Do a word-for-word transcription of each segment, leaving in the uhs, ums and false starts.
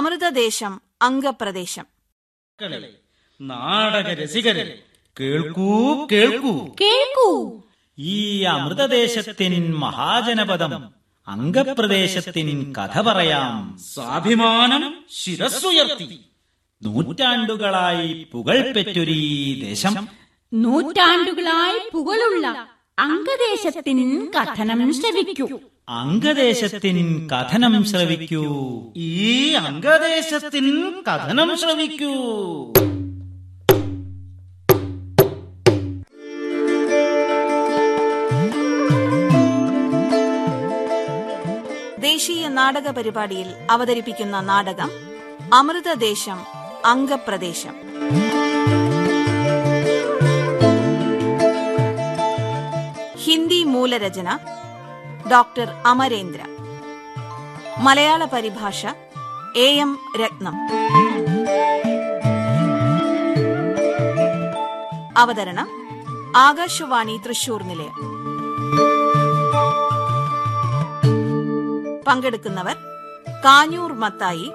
അമൃതദേശം അംഗപ്രദേശം. നാടക രസികരെ കേൾക്കൂ കേൾക്കൂ കേൾക്കൂ, ഈ അമൃതദേശത്തിൻ മഹാജനപദം അംഗപ്രദേശത്തിൻ കഥ പറയാം. സ്വാഭിമാനം ശിരസ്സുയർത്തി നൂറ്റാണ്ടുകളായി പുകൾ പെറ്റൊരീ ദേശം, നൂറ്റാണ്ടുകളായി പുകളുള്ള അംഗദേശത്തിൻ കഥനം ശ്രവിക്കൂ, അംഗദേശത്തിൻ കഥനം ശ്രവിക്കൂ, ഈ അംഗദേശത്തിൻ കഥനം ശ്രവിക്കൂ. ദേശീയ നാടക പരിപാടിയിൽ അവതരിപ്പിക്കുന്ന നാടകം അമൃതദേശം അംഗപ്രദേശം. ഹിന്ദി മൂലരചന ഡോക്ടർ അമരേന്ദ്ര, മലയാള പരിഭാഷ എ എം രത്നം. അവതരണം ആകാശവാണി തൃശ്ശൂർ നിലയം. പങ്കെടുക്കുന്നവർ Kanjoor Mathai,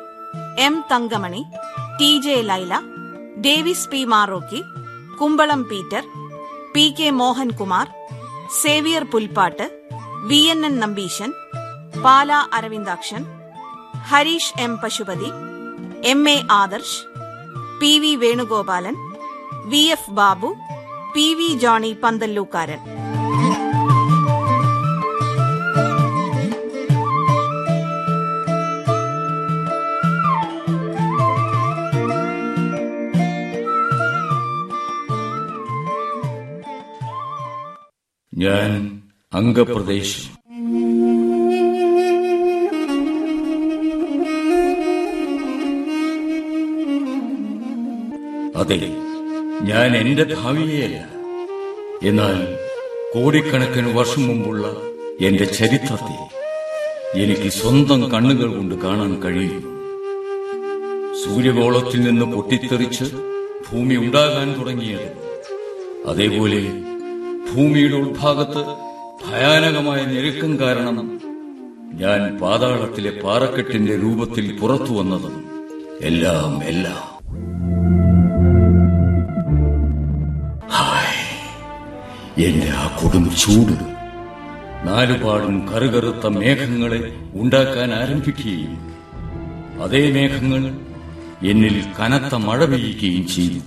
M Thankamani, T J Laila, Davis P Marokki, Kumbalam Peter, P K Mohankumar, Xavier Pulpattu, V N N Nambeesan, Pala Aravindakshan, Harish M Pasupathi, M A Adarsh, P V Venugopalan, V F Babu, P V Johnny Panthallookkaran. ഞാൻ അംഗപ്രദേശം. അതെ, ഞാൻ എന്റെ ഭാവിയെയല്ല, എന്നാൽ കോടിക്കണക്കിന് വർഷം മുമ്പുള്ള എന്റെ ചരിത്രത്തെ എനിക്ക് സ്വന്തം കണ്ണുകൾ കൊണ്ട് കാണാൻ കഴിയും. സൂര്യഗോളത്തിൽ നിന്ന് പൊട്ടിത്തെറിച്ച് ഭൂമി ഉണ്ടാകാൻ തുടങ്ങിയത് അതേപോലെ ഭൂമിയുടെ ഉൾഭാഗത്ത് ഭയാനകമായ ഞെരുക്കം കാരണം ഞാൻ പാതാളത്തിലെ പാറക്കെട്ടിന്റെ രൂപത്തിൽ പുറത്തു വന്നതും എല്ലാം എല്ലാം എന്റെ ആ കൊടും ചൂട് നാലുപാടും കറുകറുത്ത മേഘങ്ങളെ ഉണ്ടാക്കാൻ ആരംഭിക്കുകയും അതേ മേഘങ്ങൾ എന്നിൽ കനത്ത മഴ പെയ്യുകയും ചെയ്തു.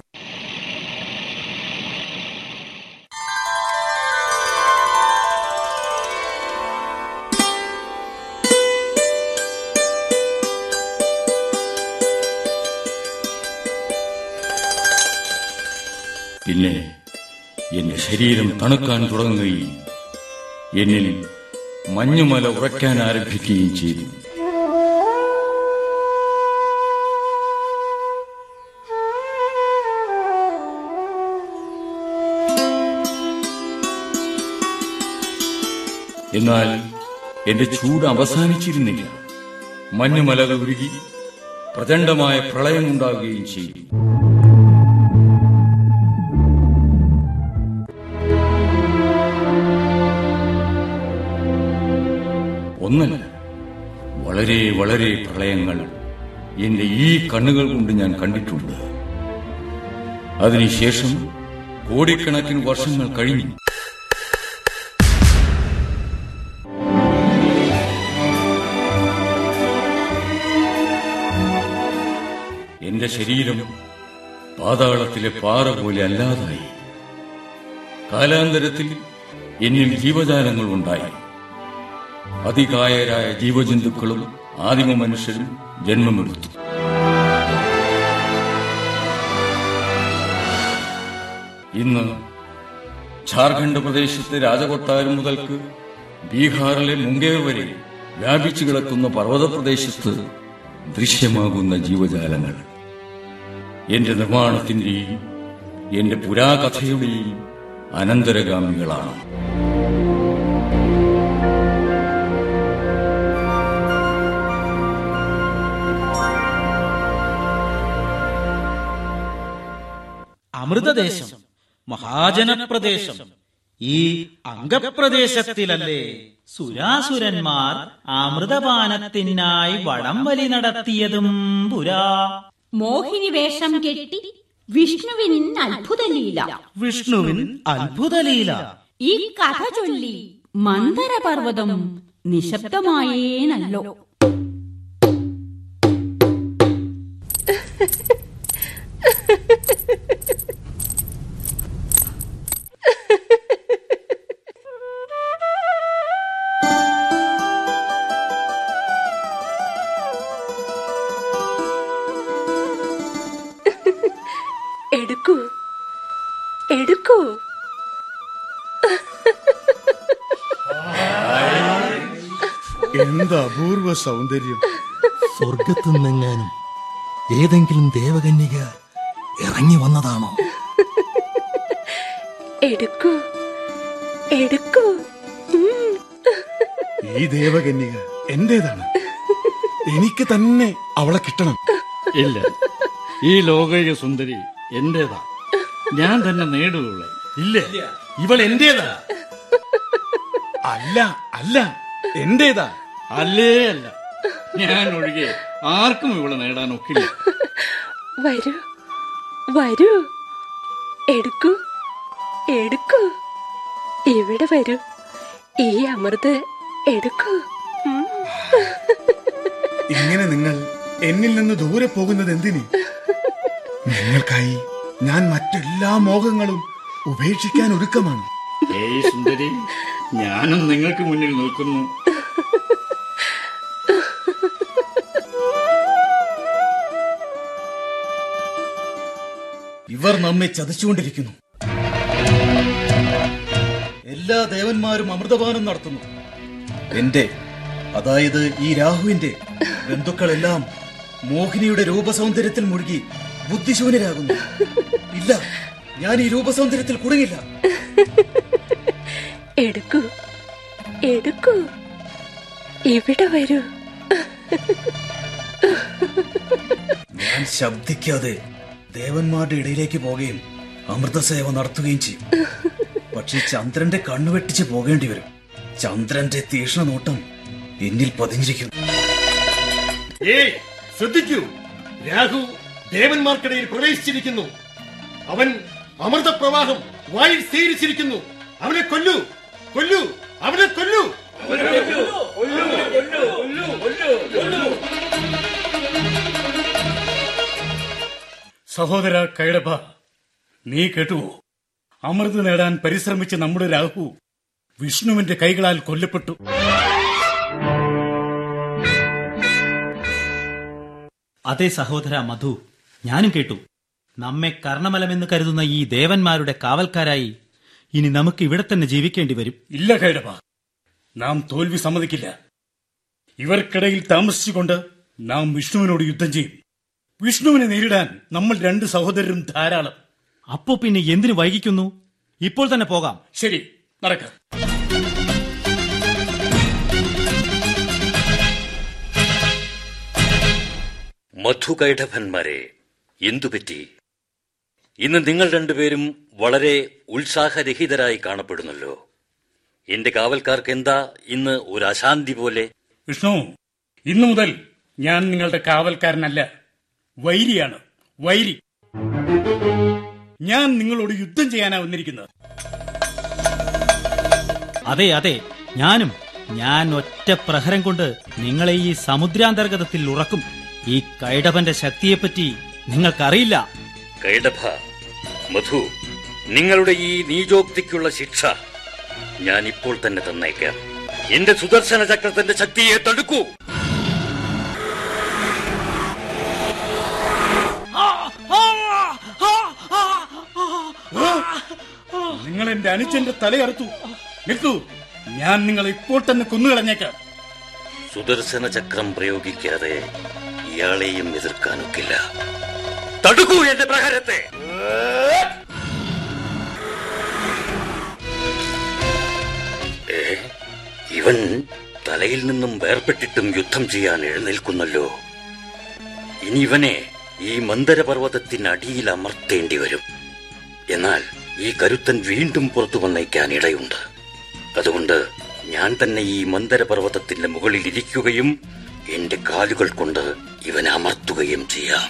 പിന്നെ എന്റെ ശരീരം തണുക്കാൻ തുടങ്ങുകയും എന്നിൽ മഞ്ഞുമല ഉറക്കാൻ ആരംഭിക്കുകയും ചെയ്തു. എന്നാൽ എന്റെ ചൂട് അവസാനിച്ചിരുന്നില്ല. മഞ്ഞുമല ഉരുകി പ്രചണ്ഡമായ പ്രളയം ഉണ്ടാകുകയും ചെയ്തു. ഒന്നല്ല, വളരെ വളരെ പ്രളയങ്ങൾ എന്റെ ഈ കണ്ണുകൾ കൊണ്ട് ഞാൻ കണ്ടിട്ടുണ്ട്. അതിനുശേഷം കോടിക്കണക്കിന് വർഷങ്ങൾ കഴിഞ്ഞു. എന്റെ ശരീരം പാതാളത്തിലെ പാറ പോലെ അല്ലാതായി. കാലാന്തരത്തിൽ എന്നിൽ ജീവജാലങ്ങൾ ഉണ്ടായി. അതികായരായ ജീവജന്തുക്കളും ആദിമ മനുഷ്യരും ജന്മമെടുത്തു. ഇന്ന് ജാർഖണ്ഡ് പ്രദേശത്തെ രാജകൊട്ടാരം മുതൽക്ക് ബീഹാറിലെ മുംഗേർ വരെ വ്യാപിച്ചു കിടക്കുന്ന പർവ്വത പ്രദേശത്ത് ദൃശ്യമാകുന്ന ജീവജാലങ്ങൾ എന്റെ നിർമ്മാണത്തിന്റെയും എന്റെ പുരാകഥയുടെയും അനന്തരഗാമികളാണ്. അമൃതദേശം മഹാജനപ്രദേശം ഈ അംഗപ്രദേശത്തിലല്ലേ സുരാസുരന്മാർ അമൃതപാനത്തിനായി വടംവലി നടത്തിയതും പുരാ? മോഹിനി വേഷം കെട്ടി വിഷ്ണുവിൻ അത്ഭുതലീല വിഷ്ണുവിൻ അത്ഭുതലീല ഈ കഥ ചൊല്ലി മന്ദരപർവ്വതം നിശബ്ദമായേനല്ലോ. സൗന്ദര്യം! സ്വർഗത്തിൽ നിന്നെങ്ങാനും ഏതെങ്കിലും ദേവകന്യക ഇറങ്ങി വന്നതാണോ? എടുക്കൂ, എടുക്കൂ. ഈ ദേവകന്യക എന്റേതാണ്. എനിക്ക് തന്നെ അവളെ കിട്ടണം. ഇല്ല, ഈ ലോകൈക സുന്ദരി എന്റേതാ. ഞാൻ തന്നെ നേടുകയുള്ളൂ. ഇല്ല, ഇവൾ എന്റേതാ. അല്ല, അല്ല, എന്റേതാ. അല്ലേ, അല്ല. ഞാൻ ഒഴികെ ആർക്കും ഇവിടെ നേടാനൊക്കില്ല. വരൂ, വരൂ, എടുക്കൂ, എടുക്കൂ, ഇവിടെ വരൂ, ഈ അമൃത് എടുക്കൂ. ഇങ്ങനെ നിങ്ങൾ എന്നിൽ നിന്ന് ദൂരെ പോകുന്നത് എന്തിന്? നിങ്ങൾക്കായി ഞാൻ മറ്റെല്ലാ മോഹങ്ങളും ഉപേക്ഷിക്കാൻ ഒരുക്കമാണ്. ഏയ് സുന്ദരി, ഞാനും നിങ്ങൾക്ക് മുന്നിൽ നിൽക്കുന്നു. ഇവർ നമ്മെ ചതിച്ചുകൊണ്ടിരിക്കുന്നു. എല്ലാ ദേവന്മാരും അമൃതപാനം നടത്തുന്നു. എന്റെ, അതായത് ഈ രാഹുവിന്റെ ബന്ധുക്കളെല്ലാം മോഹിനിയുടെ രൂപസൗന്ദര്യത്തിൽ മുഴുകി ബുദ്ധിശൂന്യരാകുന്നു. ഇല്ല, ഞാൻ ഈ രൂപസൗന്ദര്യത്തിൽ കുടുങ്ങില്ല. എടുക്കൂ, എടുക്കൂ, ഇവിടെ വരൂ. ഞാൻ ശബ്ദിക്കാതെ ദേവന്മാരുടെ ഇടയിലേക്ക് പോകുകയും അമൃതസേവ നടത്തുകയും ചെയ്യും. പക്ഷെ ചന്ദ്രന്റെ കണ്ണുവെട്ടിച്ച് പോകേണ്ടി വരും. ചന്ദ്രന്റെ തീക്ഷ്ണ നോട്ടം എന്നിൽ പതിഞ്ഞിരിക്കുന്നു. ഏയ് ശ്രദ്ധിക്കൂ, രാഹു ദേവന്മാർക്കിടയിൽ പ്രവേശിച്ചിരിക്കുന്നു. അവൻ അമൃത പ്രവാഹം വായിൽ സ്വീകരിച്ചിരിക്കുന്നു. അവനെ കൊല്ലൂ, കൊല്ലൂ, അവനെ കൊല്ലൂ. സഹോദര കൈടഭ, നീ കേട്ടുവോ? അമൃത് നേടാൻ പരിശ്രമിച്ച നമ്മുടെ രാഹു വിഷ്ണുവിന്റെ കൈകളാൽ കൊല്ലപ്പെട്ടു. അതെ സഹോദര മധു, ഞാനും കേട്ടു. നമ്മെ കർണമലമെന്ന് കരുതുന്ന ഈ ദേവന്മാരുടെ കാവൽക്കാരായി ഇനി നമുക്ക് ഇവിടെ തന്നെ ജീവിക്കേണ്ടി വരും. ഇല്ല കൈടഭ, നാം തോൽവി സമ്മതിക്കില്ല. ഇവർക്കിടയിൽ താമസിച്ചുകൊണ്ട് നാം വിഷ്ണുവിനോട് യുദ്ധം ചെയ്യും. വിഷ്ണുവിനെ നേരിടാൻ നമ്മൾ രണ്ട് സഹോദരരും ധാരാളം. അപ്പോ പിന്നെ എന്തിനു വൈകിക്കുന്നു? ഇപ്പോൾ തന്നെ പോകാം. ശരി, നടക്കാം. മധുകൈഠഭന്മാരെ, എന്തുപറ്റി? ഇന്ന് നിങ്ങൾ രണ്ടുപേരും വളരെ ഉത്സാഹരഹിതരായി കാണപ്പെടുന്നല്ലോ. എന്റെ കാവൽക്കാർക്ക് എന്താ ഇന്ന് ഒരു അശാന്തി പോലെ? വിഷ്ണു, ഇന്നു മുതൽ ഞാൻ നിങ്ങളുടെ കാവൽക്കാരനല്ല, വൈരിയാണ്. വൈരി, ഞാൻ നിങ്ങളോട് യുദ്ധം ചെയ്യാനാ വന്നിരിക്കുന്നത്. അതെ, അതെ, ഞാനും. ഞാൻ ഒറ്റ പ്രഹരം കൊണ്ട് നിങ്ങളെ ഈ സമുദ്രാന്തർഗതത്തിൽ ഉറക്കും. ഈ കൈടഭന്റെ ശക്തിയെപ്പറ്റി നിങ്ങൾക്കറിയില്ല. കൈടഭ, മധു, നിങ്ങളുടെ ഈ നീചോക്തിക്കുള്ള ശിക്ഷ ഞാൻ ഇപ്പോൾ തന്നെ തന്നേക്കാം. എന്റെ സുദർശന ചക്രത്തിന്റെ ശക്തിയെ തടുക്കൂ. നിങ്ങൾ എന്റെ അനുജന്റെ തലയറുത്തു. നിൽക്കൂ, ഞാൻ നിങ്ങളെ ഇപ്പോൾ തന്നെ കൊന്നുകളഞ്ഞേക്കാം. സുദർശന ചക്രം പ്രയോഗിക്കാതെ ഇയാളെയും എതിർക്കാനൊക്കില്ല. തടുക്കൂ എന്റെ പ്രഹരത്തെ. ഇവൻ തലയിൽ നിന്നും വേർപെട്ടിട്ടും യുദ്ധം ചെയ്യാൻ എഴുന്നേൽക്കുന്നല്ലോ. ഇനി ഇവനെ ഈ മന്ദരപർവ്വതത്തിനടിയിൽ അമർത്തേണ്ടി വരും. എന്നാൽ ഈ കരുത്തൻ വീണ്ടും പുറത്തു വന്നേക്കാൻ ഇടയുണ്ട്. അതുകൊണ്ട് ഞാൻ തന്നെ ഈ മന്ദരപർവ്വതത്തിന്റെ മുകളിൽ ഇരിക്കുകയും എന്റെ കാലുകൾ കൊണ്ട് ഇവനെ അമർത്തുകയും ചെയ്യാം.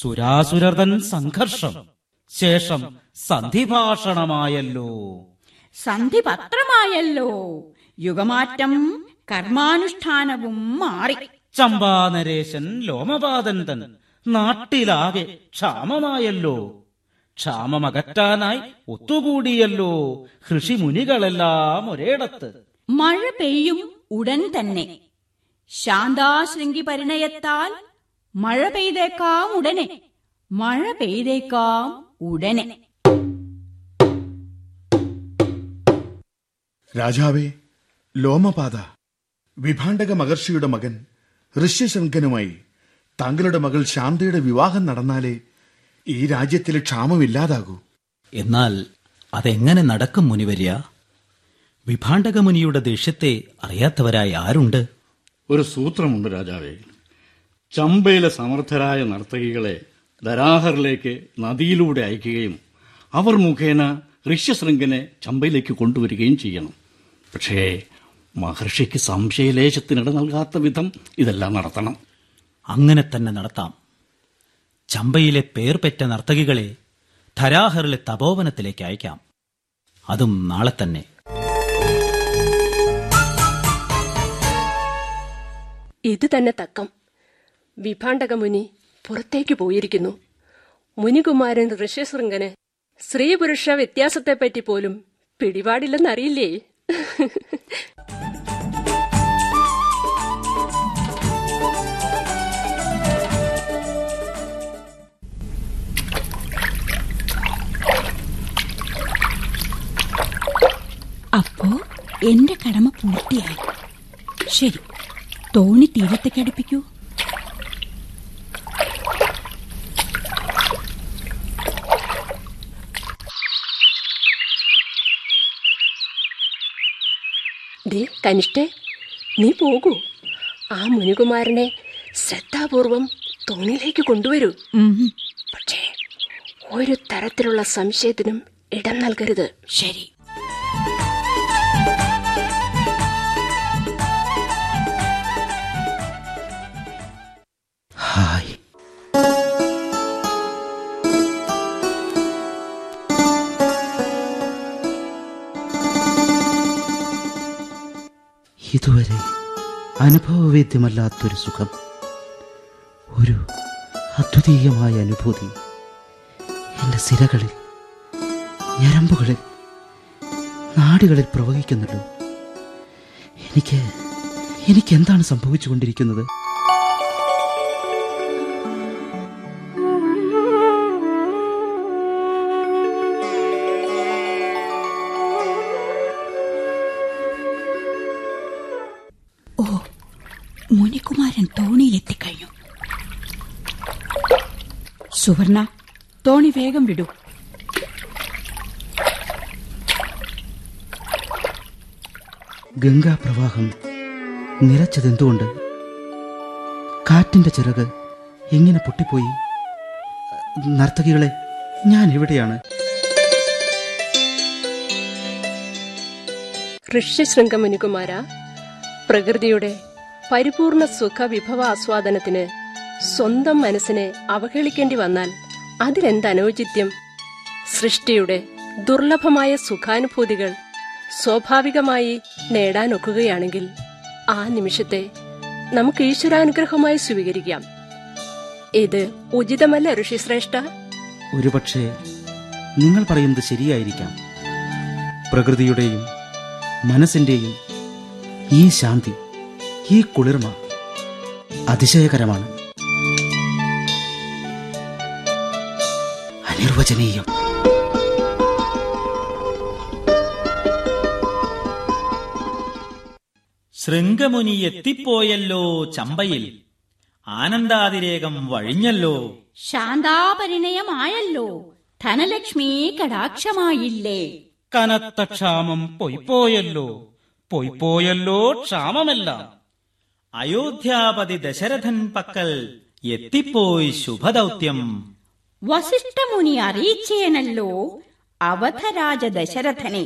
സുരാസുരതൻ സംഘർഷം, ശേഷം സന്ധിഭാഷണമായല്ലോ, സന്ധിപത്രമായല്ലോ. യുഗമാറ്റം, കർമാനുഷ്ഠാനവും മാറി. ചമ്പാനരേശൻ ലോമപാതൻ തൻ നാട്ടിലാകെ ക്ഷാമമായല്ലോ. ക്ഷാമമകറ്റാനായി ഒത്തുകൂടിയല്ലോ ഋഷിമുനികളെല്ലാം ഒരേടത്ത്. മഴ പെയ്യും ഉടൻ തന്നെ. ശാന്താശൃംഗി പരിണയത്താൽ മഴ പെയ്തേക്കാം ഉടനെ, മഴ പെയ്തേക്കാം ഉടനെ. രാജാവേ, ലോമപാത വിഭാണ്ഡക മഹർഷിയുടെ മകൻ ഋഷ്യശങ്കനുമായി താങ്കളുടെ മകൾ ശാന്തയുടെ വിവാഹം നടന്നാലേ ഈ രാജ്യത്തിലെ ക്ഷാമമില്ലാതാകൂ. എന്നാൽ അതെങ്ങനെ നടക്കും മുനിവര്യ? വിഭാണ്ഡക മുനിയുടെ ദേഷ്യത്തെ അറിയാത്തവരായി ആരുണ്ട്? ഒരു സൂത്രമുണ്ട് രാജാവേ. ചമ്പയിലെ സമർത്ഥരായ നർത്തകികളെ ധരാഹറിലേക്ക് നദിയിലൂടെ അയക്കുകയും അവർ മുഖേന ഋഷ്യശൃംഗനെ ചമ്പയിലേക്ക് കൊണ്ടുവരികയും ചെയ്യണം. പക്ഷേ മഹർഷിക്ക് സംശയലേശത്തിനിട നൽകാത്ത വിധം ഇതെല്ലാം നടത്തണം. അങ്ങനെ തന്നെ നടത്താം. ചമ്പയിലെ പേർ പെറ്റ നർത്തകികളെ ധരാഹറിലെ തപോവനത്തിലേക്ക് അയക്കാം. അതും നാളെ തന്നെ. ഇത് തന്നെ തക്കം. വിഭാണ്ഡക മുനി പുറത്തേക്ക് പോയിരിക്കുന്നു. മുനികുമാരൻ ഋഷ്യശൃംഗന് സ്ത്രീ പുരുഷ വ്യത്യാസത്തെപ്പറ്റി പോലും പിടിപാടില്ലെന്നറിയില്ലേ? അപ്പോ എന്റെ കടമ പൂർത്തിയായി. ശരി, തോണി തീരത്തേക്ക് അടുപ്പിക്കൂ. കനിഷ്ഠേ, നീ പോകൂ. ആ മുനികുമാരനെ ശ്രദ്ധാപൂർവം തോണിയിലേക്ക് കൊണ്ടുവരൂ. പക്ഷേ ഒരു തരത്തിലുള്ള സംശയത്തിനും ഇടം നൽകരുത്. ശരി. ഹായ്, ഇതുവരെ അനുഭവവേദ്യമല്ലാത്തൊരു സുഖം, ഒരു അദ്വിതീയമായ അനുഭൂതി എൻ്റെ സിരകളിൽ, ഞരമ്പുകളിൽ, നാടുകളിൽ പ്രവഹിക്കുന്നുള്ളൂ. എനിക്ക് എനിക്കെന്താണ് സംഭവിച്ചുകൊണ്ടിരിക്കുന്നത്? മുനികുമാരൻ തോണിയിലെത്തിക്കഴിഞ്ഞു. സുവർണ, തോണി വേഗം വിടൂ. ഗംഗാപ്രവാഹം നിറച്ചതെന്തുകൊണ്ട്? കാറ്റിന്റെ ചിറക് എങ്ങനെ പൊട്ടിപ്പോയി? നർത്തകികളെ, ഞാൻ എവിടെയാണ്? ഋഷ്യശൃംഗ മുനികുമാര, പ്രകൃതിയുടെ പരിപൂർണ സുഖ വിഭവ ആസ്വാദനത്തിന് സ്വന്തം മനസ്സിനെ അവഹേളിക്കേണ്ടി വന്നാൽ അതിലെന്തനൗചിത്യം? സൃഷ്ടിയുടെ ദുർലഭമായ സുഖാനുഭൂതികൾ സ്വാഭാവികമായി നേടാനൊക്കുകയാണെങ്കിൽ ആ നിമിഷത്തെ നമുക്ക് ഈശ്വരാനുഗ്രഹമായി സ്വീകരിക്കാം. ഇത് ഉചിതമല്ല ഋഷിശ്രേഷ്ഠ? ഒരുപക്ഷേ നിങ്ങൾ പറയുന്നത് ശരിയായിരിക്കാം. പ്രകൃതിയുടെയും മനസ്സിന്റെയും ഈ ശാന്തി, ഈ കുളിർമ അതിശയകരമാണ്, അനിർവചനീയം. ശൃംഗമുനി എത്തിപ്പോയല്ലോ ചമ്പയിൽ. ആനന്ദാതിരേകം വഴിഞ്ഞല്ലോ. ശാന്താപരിണയമായല്ലോ. ധനലക്ഷ്മി കടാക്ഷമായില്ലേ. കനത്ത ക്ഷാമം പൊയ്പോയല്ലോ, പൊയ്പോയല്ലോ ക്ഷാമമെല്ലാം. അയോധ്യാപതി ദശരഥൻ പക്കൽ എത്തിപ്പോയി ശുഭദൗത്യം. വസിഷ്ഠമുനി അറിയിച്ചേനല്ലോ അവധരാജ ദശരഥനെ.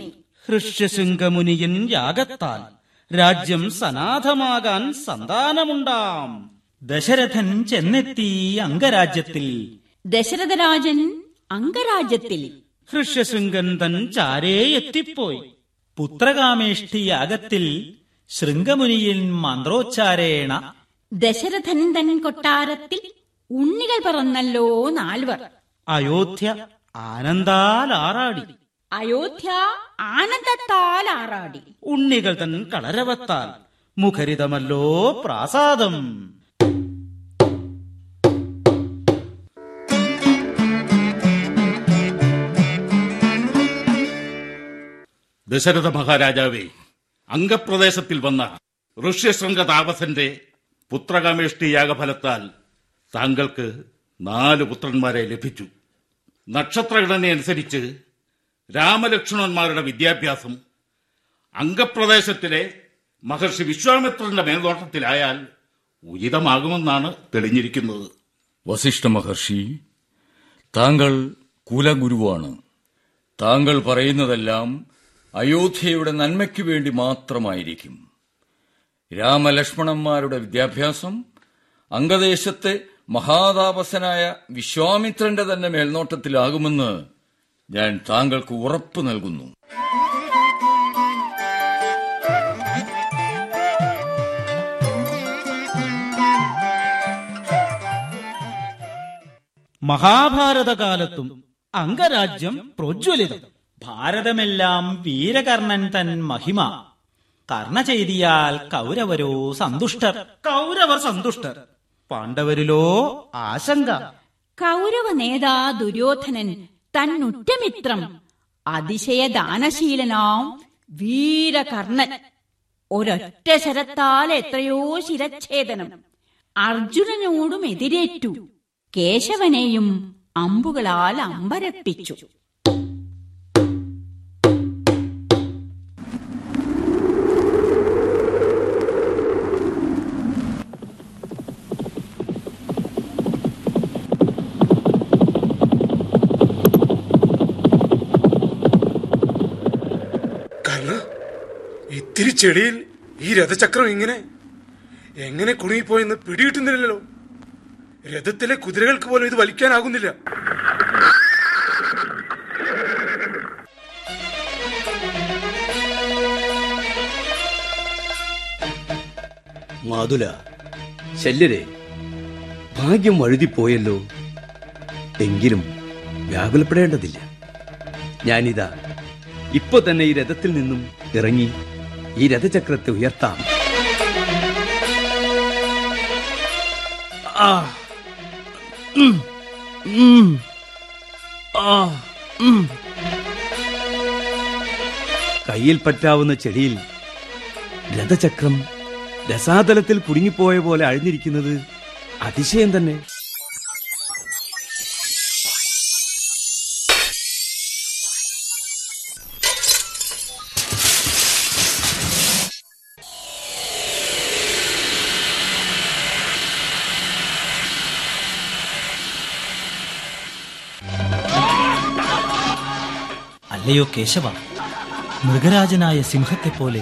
ഹൃഷ്യശൃംഗമുനിയൻ യാഗത്താൽ രാജ്യം സനാഥമാകാൻ സന്താനമുണ്ടാം. ദശരഥൻ ചെന്നെത്തി അംഗരാജ്യത്തിൽ. ദശരഥരാജൻ അംഗരാജ്യത്തിൽ ഹൃഷ്യശൃംഗൻ തൻ ചാരേ എത്തിപ്പോയി. പുത്രകാമേഷ്ടി യാഗത്തിൽ ശൃംഗമുനിയൻ മന്ത്രോച്ചാരേണ. ദശരഥൻ തൻ കൊട്ടാരത്തിൽ ഉണ്ണികൾ പറന്നല്ലോ നാൽവർ. അയോധ്യ ആനന്ദാൽ ആറാടി. അയോധ്യ ആനന്ദത്താൽ ആറാടി. ഉണ്ണികൾ തൻ കളരവത്താൽ മുഖരിതമല്ലോ പ്രാസാദം. ദശരഥ മഹാരാജാവേ, അംഗപ്രദേശത്തിൽ വന്ന ഋഷ്യശൃംഗ താപസന്റെ പുത്രകാമേഷ്ടി യാഗഫലത്താൽ താങ്കൾക്ക് നാല് പുത്രന്മാരെ ലഭിച്ചു. നക്ഷത്രഗണനയനുസരിച്ച് രാമലക്ഷ്മണന്മാരുടെ വിദ്യാഭ്യാസം അംഗപ്രദേശത്തിലെ മഹർഷി വിശ്വാമിത്രന്റെ മേൽനോട്ടത്തിലായാൽ ഉചിതമാകുമെന്നാണ് തെളിഞ്ഞിരിക്കുന്നത്. വസിഷ്ഠ മഹർഷി, താങ്കൾ കുലഗുരുവാണ്. താങ്കൾ പറയുന്നതെല്ലാം അയോധ്യയുടെ നന്മയ്ക്കു വേണ്ടി മാത്രമായിരിക്കും. രാമലക്ഷ്മണന്മാരുടെ വിദ്യാഭ്യാസം അംഗദേശത്തെ മഹാതാപസനായ വിശ്വാമിത്രന്റെ തന്നെ മേൽനോട്ടത്തിലാകുമെന്ന് ഞാൻ താങ്കൾക്ക് ഉറപ്പ് നൽകുന്നു. മഹാഭാരതകാലത്തും അംഗരാജ്യം പ്രോജ്വലിതം. ഭാരതമെല്ലാം വീരകർണൻ തൻ മഹിമ. കർണ ചെയ്തിയാൽ കൗരവരോ സന്തുഷ്ടർ. കൗരവർ സന്തുഷ്ടർ. പാണ്ഡവരിലോ ആശങ്ക. കൗരവ നേതാ ദുര്യോധനൻ തന്നുറ്റമിത്രം അതിശയദാനശീലനാം വീരകർണൻ. ഒരൊറ്റ ശരത്താൽ എത്രയോ ശിരച്ഛേദനം. അർജുനനോടും എതിരേറ്റു. കേശവനെയും അമ്പുകളാൽ അമ്പരപ്പിച്ചു. ഇത്തിരി ചെടിയിൽ ഈ രഥചക്രം ഇങ്ങനെ എങ്ങനെ കുണുങ്ങിപ്പോയെന്ന് പിടികിട്ടുന്നില്ലല്ലോ. രഥത്തിലെ കുതിരകൾക്ക് പോലും ഇത് വലിക്കാനാകുന്നില്ല. മാതുല, ശല്യരെ, ഭാഗ്യം വഴുതിപ്പോയല്ലോ. എങ്കിലും വ്യാകുലപ്പെടേണ്ടതില്ല. ഞാനിതാ ഇപ്പൊ തന്നെ ഈ രഥത്തിൽ നിന്നും ഇറങ്ങി ഈ രഥചക്രത്തെ ഉയർത്താം. കയ്യിൽ പറ്റാവുന്ന ചെടിയിൽ രഥചക്രം രസാതലത്തിൽ കുടുങ്ങിപ്പോയ പോലെ അഴിഞ്ഞിരിക്കുന്നത് അതിശയം തന്നെ. അല്ലയോ കേശവ, മൃഗരാജനായ സിംഹത്തെപ്പോലെ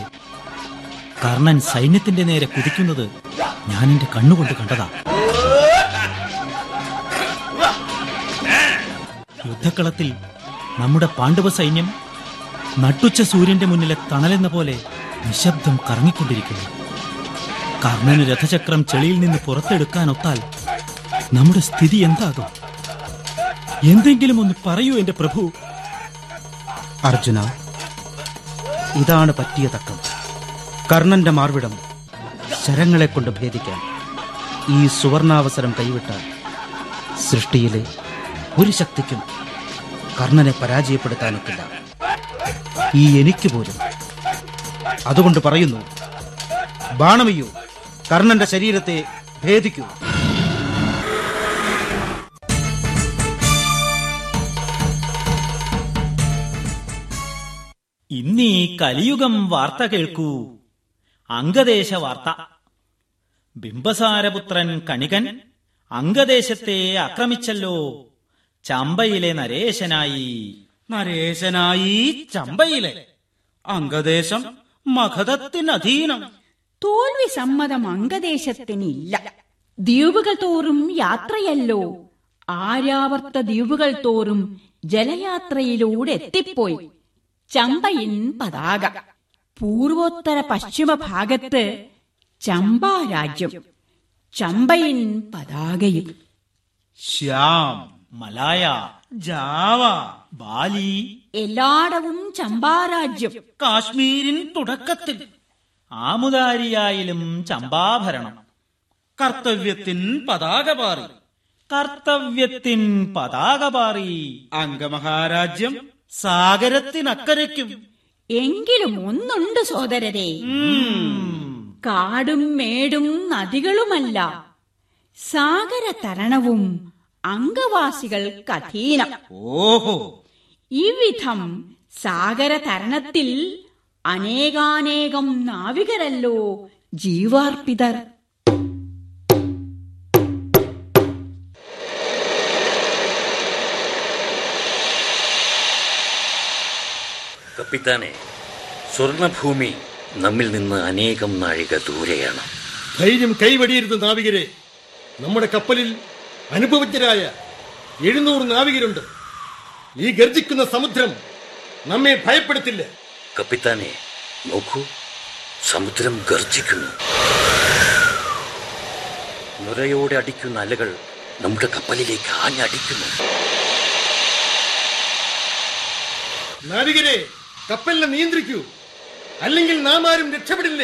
കർണൻ സൈന്യത്തിന്റെ നേരെ കുതിക്കുന്നത് ഞാൻ എന്റെ കണ്ണുകൊണ്ട് കണ്ടതാ. യുദ്ധക്കളത്തിൽ നമ്മുടെ പാണ്ഡവ സൈന്യം നട്ടുച്ച സൂര്യന്റെ മുന്നിലെ തണലെന്ന പോലെ നിശബ്ദം കറങ്ങിക്കൊണ്ടിരിക്കുന്നു. കർണന് രഥചക്രം ചെളിയിൽ നിന്ന് പുറത്തെടുക്കാനൊത്താൽ നമ്മുടെ സ്ഥിതി എന്താകും? എന്തെങ്കിലും ഒന്ന് പറയൂ എന്റെ പ്രഭു. അർജുന, ഇതാണ് പറ്റിയ തക്കം. കർണന്റെ മാർവിടം ശരങ്ങളെ കൊണ്ട് ഭേദിക്കാൻ ഈ സുവർണാവസരം കൈവിട്ടാൽ സൃഷ്ടിയിലെ ഒരു ശക്തിക്കും കർണനെ പരാജയപ്പെടുത്താനൊക്കില്ല, ഈ എനിക്ക് പോലും. അതുകൊണ്ട് പറയുന്നു, ബാണമയ്യോ, കർണന്റെ ശരീരത്തെ ഭേദിക്കൂ. ഇന്നീ കലിയുഗം വാർത്ത കേൾക്കൂ. അംഗദേശ വാർത്ത. ബിംബസാരപുത്രൻ കണികൻ അംഗദേശത്തെ ആക്രമിച്ചല്ലോ. ചമ്പയിലെ നരേശനായി നരേശനായി ചമ്പയിലെ അംഗദേശം മഗധത്തിനധീനം. തോൽവി സമ്മതം അംഗദേശത്തിനില്ല. ദ്വീപുകൾ തോറും യാത്രയല്ലോ. ആരാവർത്ത ദ്വീപുകൾ തോറും ജലയാത്രയിലൂടെ എത്തിപ്പോയി ചമ്പയിൻ പതാക. പൂർവോത്തര പശ്ചിമ ഭാഗത്ത് ചമ്പാ രാജ്യം, ചമ്പയിൻ പതാകയിൽ. ശ്യാം, മലായ, ജാവ, ബാലി എല്ലായിടവും ചമ്പാ രാജ്യം. കാശ്മീരിൻ തുടക്കത്തിൽ ആമുദാരിയായാലും ചമ്പാഭരണം. കർത്തവ്യത്തിൻ പതാക പാറി, കർത്തവ്യത്തിൻ പതാക പാറി. അംഗമഹാരാജ്യം സാഗരത്തിനക്കരയ്ക്കും. എങ്കിലും ഒന്നുണ്ട് സോദരരെ, കാടും മേടും നദികളുമല്ല, സാഗര തരണവും അംഗവാസികൾക്ക് അധീനം. ഓഹോ! ഇവിധം സാഗര തരണത്തിൽ അനേകാനേകം നാവികരല്ലോ ജീവാർപ്പിതർ. കപ്പിത്താനെ, സ്വർണഭൂമി നമ്മിൽ നിന്ന് അനേകം നാഴിക ദൂരെയാണ്. ധൈര്യം കൈവടിയരുത് നാവികരെ. നമ്മുടെ കപ്പലിൽ അനുഭവജ്ഞരായ എഴുന്നൂറ് നാവികരുണ്ട്. ഈ ഗർജിക്കുന്ന സമുദ്രം നമ്മെ ഭയപ്പെടുത്തില്ല. കപ്പിത്താനെ, നോക്കൂ, സമുദ്രം ഗർജിക്കുന്നു. നുരയോടെ അടിക്കുന്ന അലകൾ നമ്മുടെ കപ്പലിലേക്ക് ആഞ്ഞടിക്കുന്നു. നാവികരെ, കപ്പലിനെ നിയന്ത്രിക്കൂ, അല്ലെങ്കിൽ നാം ആരും രക്ഷപ്പെടില്ല.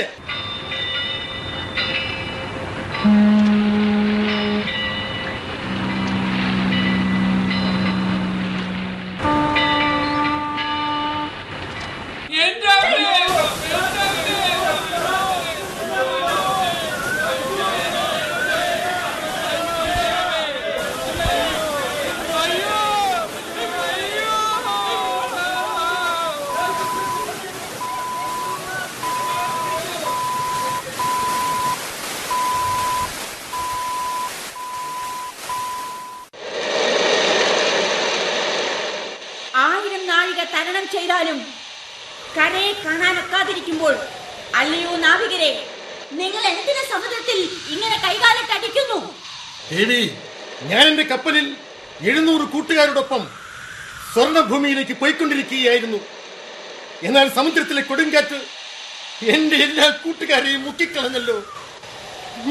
കരയെ കാണാനൊക്കാതിരിക്കുമ്പോൾ അല്ലയോ നാവികരെ, നിങ്ങൾ എന്തിന് സമുദ്രത്തിൽ ഇങ്ങനെ കൈകാലിട്ട് അടിക്കുന്നു? ദേവി, ഞാൻ എന്റെ കപ്പലിൽ എഴുന്നൂറ് കൂട്ടുകാരോടൊപ്പം സ്വർണഭൂമിയിലേക്ക് പോയിക്കൊണ്ടിരിക്കുകയായിരുന്നു. എന്നാൽ സമുദ്രത്തിലെ കൊടുങ്കാറ്റ് എന്റെ എല്ലാ കൂട്ടുകാരെയും മുക്കിക്കളഞ്ഞല്ലോ.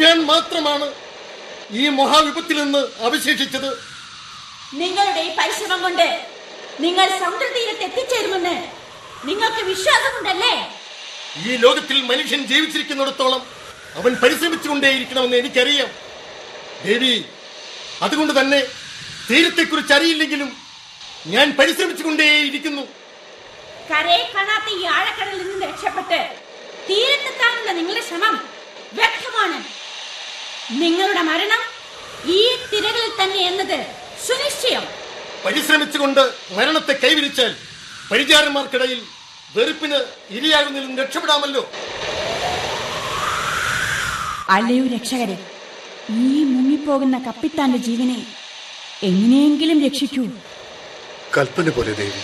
ഞാൻ മാത്രമാണ് ഈ മഹാവിപത്തിൽ നിന്ന് അവശേഷിച്ചത്. നിങ്ങളുടെ ഈ പരിശ്രമം കൊണ്ട് നിങ്ങൾ സമുദ്രതീരത്ത് എത്തിച്ചേരുമെന്ന് നിങ്ങൾക്ക് വിശ്വാസമുണ്ടല്ലേ? ഈ ലോകത്തിൽ മനുഷ്യൻ ജീവിച്ചിരിക്കുന്നിടത്തോളം അവൻ പരിശ്രമിച്ചുകൊണ്ടേയിരിക്കണമെന്ന് എനിക്കറിയാം ദേവി. അതുകൊണ്ട് തന്നെ തീരത്തെക്കുറിച്ച് അറിയില്ലെങ്കിലും ഞാൻ പരിശ്രമിച്ചുകൊണ്ടേയിരിക്കുന്നു. കരയെ കാണാത്ത ഈ ആഴക്കടലിൽ നിന്ന് രക്ഷപ്പെട്ട് തീരത്തെത്താനുള്ള നിങ്ങളുടെ ശ്രമം വ്യക്തമാണ്. നിങ്ങളുടെ മരണം ഈ തിരകളിൽ തന്നെ എന്നത് സുനിശ്ചയം. പരിശ്രമിച്ചുകൊണ്ട് മരണത്തെ കൈവരിച്ചാൽ പരിചാരന്മാർക്കിടയിൽ വെറുപ്പിന് ഇരയാകുന്നതിലും രക്ഷപ്പെടാമല്ലോ. അല്ലയോ രക്ഷകരെ, ഈ മുങ്ങിപ്പോകുന്ന കപ്പിത്താന്റെ ജീവനെ എങ്ങനെയെങ്കിലും രക്ഷിക്കൂ. കൽപ്പന പോലെ ദേവി.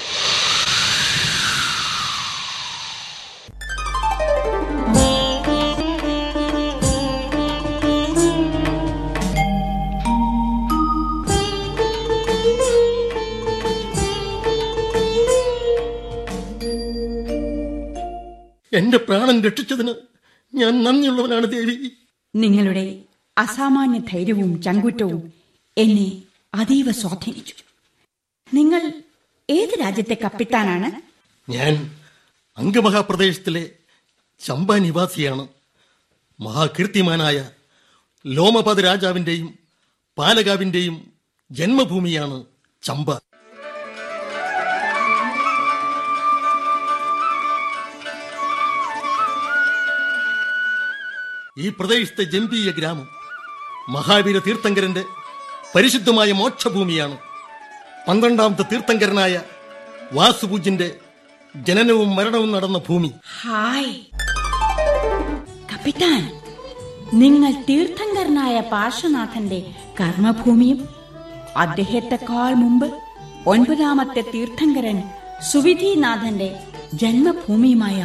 എന്റെ പ്രാണൻ രക്ഷിച്ചതിന് ഞാൻ നന്ദിയുള്ളവനാണ് ദേവി. നിങ്ങളുടെ അസാമാന്യ ധൈര്യവും ചങ്കുറ്റവും എന്നെ അതീവ സ്വാധീനിച്ചു. നിങ്ങൾ ഏത് രാജ്യത്തെ കപ്പിത്താനാണ്? ഞാൻ അംഗമഹാപ്രദേശത്തിലെ ചമ്പ നിവാസിയാണ്. മഹാകീർത്തിമാനായ ലോമപാദ രാജാവിന്റെയും പാലകാവിന്റെയും ജന്മഭൂമിയാണ് ചമ്പ. ഈ പ്രദേശത്തെ ജംബീയ ഗ്രാമം മഹാവീര തീർത്ഥങ്കരന്റെ പരിശുദ്ധമായ മോക്ഷഭൂമിയാണ്. പന്ത്രണ്ടാമത്തെ തീർത്ഥങ്കരനായ വാസുപൂജ്യന്റെ ജനനവും മരണവും നടന്ന ഭൂമി. ഹായ് കപിതാൻ, നിങ്ങൾ തീർത്ഥങ്കരനായ പാർശ്വനാഥന്റെ കർമ്മഭൂമിയും അദ്ദേഹത്തെക്കാൾ മുമ്പ് ഒൻപതാമത്തെ തീർത്ഥങ്കരൻ സുവിധിനാഥന്റെ ജന്മഭൂമിയുമായ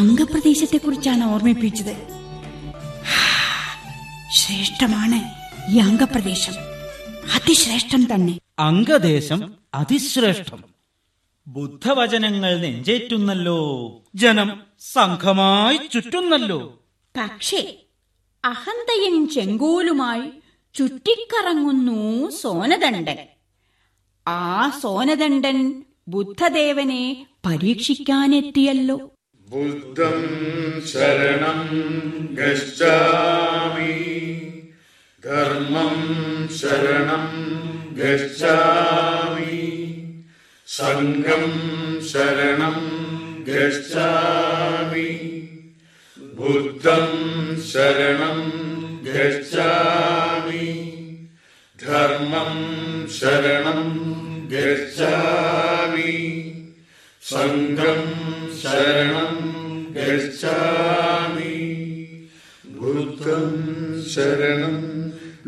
അംഗപ്രദേശത്തെ കുറിച്ചാണ് ഓർമ്മിപ്പിച്ചത്. ശ്രേഷ്ഠമാണ് ഈ അംഗപ്രദേശം, അതിശ്രേഷ്ഠം തന്നെ. അംഗദേശം അതിശ്രേഷ്ഠം, ബുദ്ധവചനങ്ങൾ നെഞ്ചേറ്റുന്നല്ലോ, ജനം സംഘമായി ചുറ്റുന്നല്ലോ. പക്ഷേ അഹന്തയും ചെങ്കോലുമായി ചുറ്റിക്കറങ്ങുന്നു സോനദണ്ഡൻ. ആ സോനദണ്ഡൻ ബുദ്ധദേവനെ പരീക്ഷിക്കാനെത്തിയല്ലോ. ബുദ്ധം ശരണം ഗച്ഛാമി ധർമ്മം ശരണം ഗച്ഛാമി സംഘം ശരണം ഗച്ഛാമി ബുദ്ധം ശരണം ഗച്ഛാമി ധർമ്മം ശരണം ഗച്ഛാമി സംഘം ശരണം ഗച്ഛാമി ബുദ്ധം ശരണം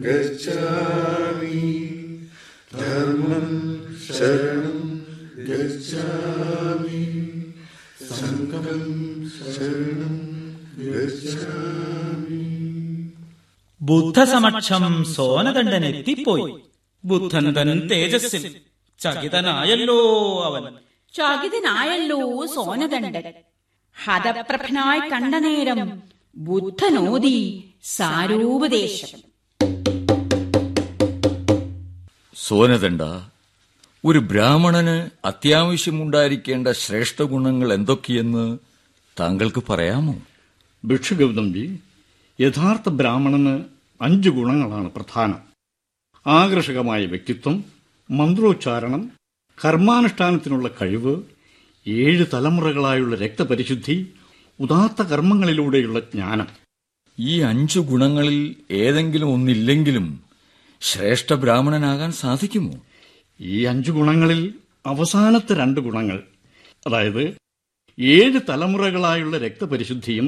ഗച്ഛാമി ധർമ്മം ശരണം ഗച്ഛാമി സംഘം ശരണം ഗച്ഛാമി. ബുദ്ധസമക്ഷം സോനദണ്ഡൻ എത്തിപ്പോയി. ബുദ്ധൻ തൻ തേജസ്സിൽ ചകിതനായല്ലോ അവൻ. ചകിതനായല്ലോ സോനദണ്ഡൻ. ഹതപ്രഭനായി കണ്ട നേരം ബുദ്ധനോദി സാരോപദേശം. സോനദണ്ഡ, ഒരു ബ്രാഹ്മണന് അത്യാവശ്യമുണ്ടായിരിക്കേണ്ട ശ്രേഷ്ഠ ഗുണങ്ങൾ എന്തൊക്കെയെന്ന് താങ്കൾക്ക് പറയാമോ? ഭിക്ഷു ഗൗതംജി, യഥാർത്ഥ ബ്രാഹ്മണന് അഞ്ച് ഗുണങ്ങളാണ് പ്രധാനം. ആകർഷകമായ വ്യക്തിത്വം, മന്ത്രോച്ചാരണം, കർമാനുഷ്ഠാനത്തിനുള്ള കഴിവ്, ഏഴ് തലമുറകളായുള്ള രക്തപരിശുദ്ധി, ഉദാത്ത കർമ്മങ്ങളിലൂടെയുള്ള ജ്ഞാനം. ഈ അഞ്ചു ഗുണങ്ങളിൽ ഏതെങ്കിലും ഒന്നില്ലെങ്കിലും ശ്രേഷ്ഠ ബ്രാഹ്മണനാകാൻ സാധിക്കുമോ? ഈ അഞ്ചു ഗുണങ്ങളിൽ അവസാനത്തെ രണ്ട് ഗുണങ്ങൾ, അതായത് ഏഴ് തലമുറകളായുള്ള രക്തപരിശുദ്ധിയും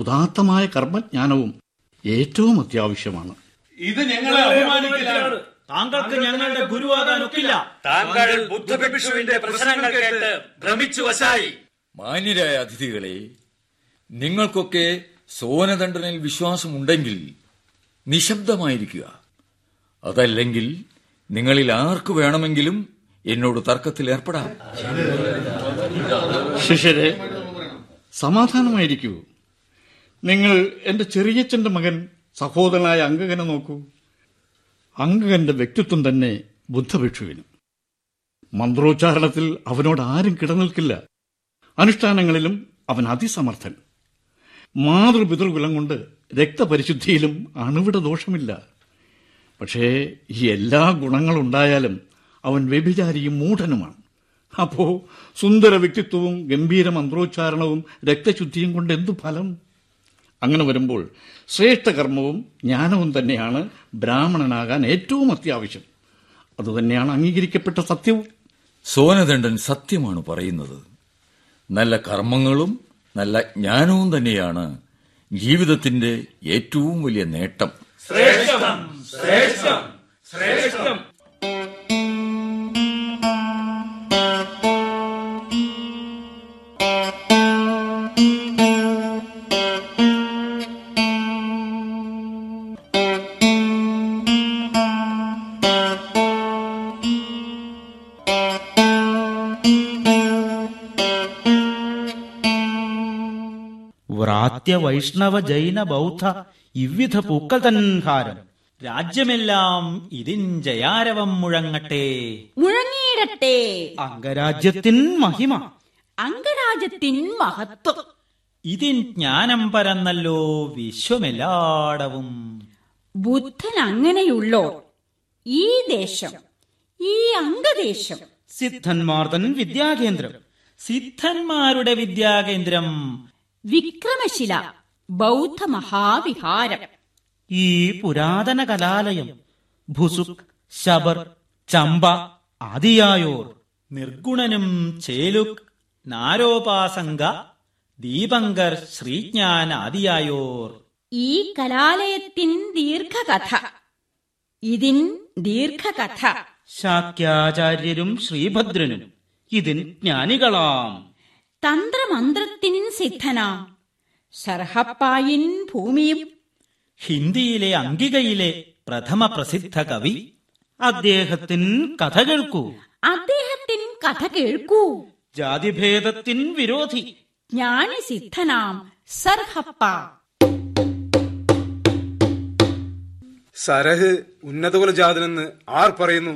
ഉദാത്തമായ കർമ്മജ്ഞാനവും ഏറ്റവും അത്യാവശ്യമാണ്. ഇത് ഞങ്ങളെ അപമാനിക്കലാണ്. താങ്കൾക്ക് ഞങ്ങളുടെ ഗുരുവാകാനൊക്കില്ല. താങ്കൾ ബുദ്ധഭിക്ഷുവിന്റെ പ്രശ്നങ്ങൾ കേട്ട് ഭ്രമിച്ചു വശായി. മാന്യരായ അതിഥികളെ, നിങ്ങൾക്കൊക്കെ സോനദണ്ഡനിൽ വിശ്വാസമുണ്ടെങ്കിൽ നിശബ്ദമായിരിക്കുക. അതല്ലെങ്കിൽ നിങ്ങളിൽ ആർക്ക് വേണമെങ്കിലും എന്നോട് തർക്കത്തിൽ ഏർപ്പെടാം. ശിഷ്യരെ, സമാധാനമായിരിക്കൂ. നിങ്ങൾ എന്റെ ചെറിയച്ഛന്റെ മകൻ സഹോദരനായ അംഗകനെ നോക്കൂ. അംഗകന്റെ വ്യക്തിത്വം തന്നെ ബുദ്ധഭിക്ഷുവിനും. മന്ത്രോച്ചാരണത്തിൽ അവനോട് ആരും കിടനിൽക്കില്ല. അനുഷ്ഠാനങ്ങളിലും അവൻ അതിസമർത്ഥൻ. മാതൃപിതൃകുലം കൊണ്ട് രക്തപരിശുദ്ധിയിലും അണുവിട ദോഷമില്ല. പക്ഷേ ഈ എല്ലാ ഗുണങ്ങളുണ്ടായാലും അവൻ വ്യഭിചാരിയും മൂഢനുമാണ്. അപ്പോ സുന്ദര വ്യക്തിത്വവും ഗംഭീര മന്ത്രോച്ചാരണവും രക്തശുദ്ധിയും കൊണ്ട് എന്തു ഫലം? അങ്ങനെ വരുമ്പോൾ ശ്രേഷ്ഠ കർമ്മവും ജ്ഞാനവും തന്നെയാണ് ബ്രാഹ്മണനാകാൻ ഏറ്റവും അത്യാവശ്യം. അതുതന്നെയാണ് അംഗീകരിക്കപ്പെട്ട സത്യവും. സോനദണ്ഡൻ സത്യമാണ് പറയുന്നത്. നല്ല കർമ്മങ്ങളും നല്ല ജ്ഞാനവും തന്നെയാണ് ജീവിതത്തിന്റെ ഏറ്റവും വലിയ നേട്ടം. ശ്രേഷ്ഠം, ശ്രേഷ്ഠം, ശ്രേഷ്ഠം. വൈഷ്ണവ ജൈന ബൗദ്ധ ഇവിധ പൂക്കൾ തൻഹാരം രാജ്യമെല്ലാം ഇതിൻ ജയാരവം മുഴങ്ങട്ടെ, മുഴങ്ങിയിടട്ടെ അംഗരാജ്യത്തിൻ മഹിമ, അംഗരാജ്യത്തിൻ മഹത്വം. ഇതിൻ ജ്ഞാനം പരന്നല്ലോ വിശ്വമെല്ലാടവും. ബുദ്ധൻ അങ്ങനെയുള്ളോ ഈ ദേശം, ഈ അംഗദേശം? സിദ്ധന്മാർ തൻ വിദ്യാകേന്ദ്രം, സിദ്ധന്മാരുടെ വിദ്യാകേന്ദ്രം വിക്രമശില ബൗദ്ധ മഹാവിഹാരം. ഈ പുരാതന കലാലയം ഭുസുക്, ശബർ, ചമ്പ, ആദിയായോർ, നിർഗുണനും ചേലുക്, നാരോപാസംഗ ദീപങ്കർ ശ്രീജ്ഞാന ആദിയായോർ. ഈ കലാലയത്തിൻ ദീർഘകഥ, ഇതിൻ ദീർഘകഥ. ശാക്യാചാര്യരും ശ്രീഭദ്രനും ഇതിൻ ജ്ഞാനികളാം. തന്ത്രമന്ത്രത്തിൻ സിദ്ധനാം സർഹപ്പായിൻ ഭൂമിയും. ഹിന്ദിയിലെ അങ്കികയിലെ പ്രഥമ പ്രസിദ്ധ കവി. അദ്ദേഹത്തിൻ കഥ കേൾക്കൂ, അദ്ദേഹത്തിൻ കഥ കേൾക്കൂ. ജാതിഭേദത്തിൻ വിരോധി ജ്ഞാനി സിദ്ധനാം സർഹപ്പ. സരഹ് ഉന്നതകുലജാതനെന്ന് ആർ പറയുന്നു?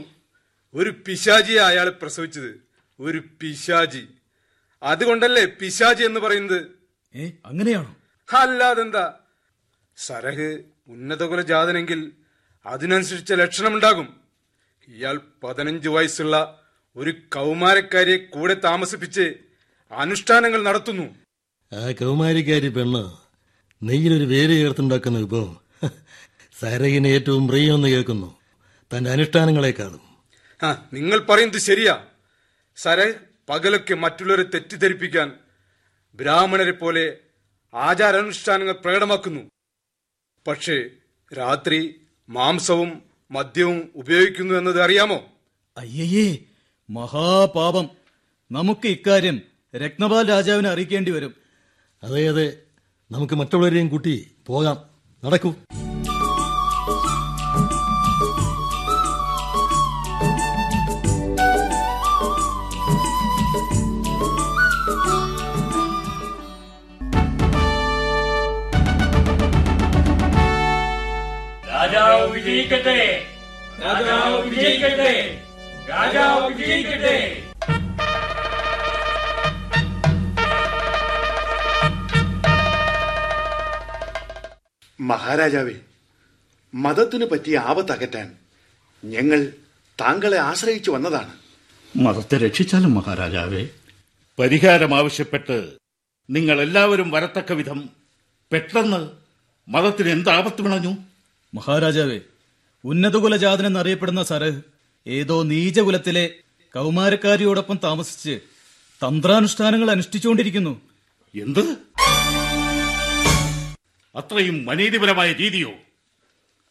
ഒരു പിശാചിയെ അയാൾ പ്രസവിച്ചത്, ഒരു പിശാചി. അതുകൊണ്ടല്ലേ പിശാചി എന്ന് പറയുന്നത്. അങ്ങനെയാണോ? അല്ലാതെന്താ. സരഹ് ഉന്നതകുലജാതനെങ്കിൽ അതിനനുസരിച്ച ലക്ഷണമുണ്ടാകും. ഇയാൾ പതിനഞ്ച് വയസ്സുള്ള ഒരു കൗമാരക്കാരിയെ കൂടെ താമസിപ്പിച്ച് അനുഷ്ഠാനങ്ങൾ നടത്തുന്നു. ആ കൗമാരക്കാരി പെണ്ണ് നെയ്യിലൊരു വേര് ചേർത്തുണ്ടാക്കുന്ന വിഭവം സരഹിന് ഏറ്റവും പ്രിയമെന്ന് കേൾക്കുന്നു, തന്റെ അനുഷ്ഠാനങ്ങളെക്കാളും. ആ, നിങ്ങൾ പറയുന്നത് ശരിയാ. സരഹ് പകലൊക്കെ മറ്റുള്ളവരെ തെറ്റിദ്ധരിപ്പിക്കാൻ ബ്രാഹ്മണരെ പോലെ ആചാരാനുഷ്ഠാനങ്ങൾ പ്രകടമാക്കുന്നു. പക്ഷേ രാത്രി മാംസവും മദ്യവും ഉപയോഗിക്കുന്നു എന്നത് അറിയാമോ? അയ്യേ, മഹാപാപം. നമുക്ക് ഇക്കാര്യം രത്നപാൽ രാജാവിനെ അറിയിക്കേണ്ടി വരും. അതെ അതെ, നമുക്ക് മറ്റുള്ളവരെയും കൂട്ടി പോകാം. നടക്കൂ. രാജാവ് വിജയിക്കട്ടെ, രാജാവ് വിജയിക്കട്ടെ, രാജാവ് വിജയിക്കട്ടെ. മഹാരാജാവേ, മതത്തിനു പറ്റിയ ആപത്തകറ്റാൻ ഞങ്ങൾ താങ്കളെ ആശ്രയിച്ചു വന്നതാണ്. മതത്തെ രക്ഷിച്ചാലും മഹാരാജാവേ, പരിഹാരം ആവശ്യപ്പെട്ട് നിങ്ങൾ എല്ലാവരും വരത്തക്ക വിധം പെട്ടെന്ന് മതത്തിന് എന്ത് ആപത്ത് വിളഞ്ഞു? മഹാരാജാവേ, ഉന്നതകുലജാതനെന്നറിയപ്പെടുന്ന സരഹ് ഏതോ നീചകുലത്തിലെ കൗമാരക്കാരിയോടൊപ്പം താമസിച്ച് തന്ത്രാനുഷ്ഠാനങ്ങൾ അനുഷ്ഠിച്ചുകൊണ്ടിരിക്കുന്നു. എന്ത്? അത്രയും അനീതിപരമായ രീതിയോ?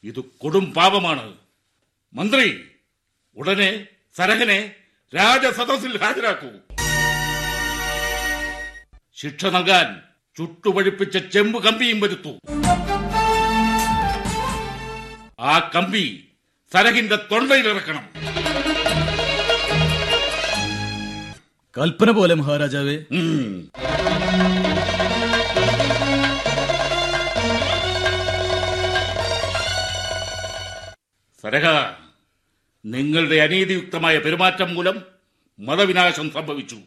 ഇത് കൊടും പാപമാണ്. മന്ത്രി, ഉടനെ സരഹനെ രാജസദസ്സിൽ ഹാജരാക്കൂ. ശിക്ഷ നൽകാൻ ചുട്ടുപഴുപ്പിച്ച ചെമ്പ് കമ്പിയും വരുത്തൂ. ആ കമ്പി സരഹിന്റെ തൊണ്ടയിലിറക്കണം. കൽപ്പന പോലെ മഹാരാജാവേ. സരഹ, നിങ്ങളുടെ അനീതിയുക്തമായ പെരുമാറ്റം മൂലം മതവിനാശം സംഭവിച്ചു.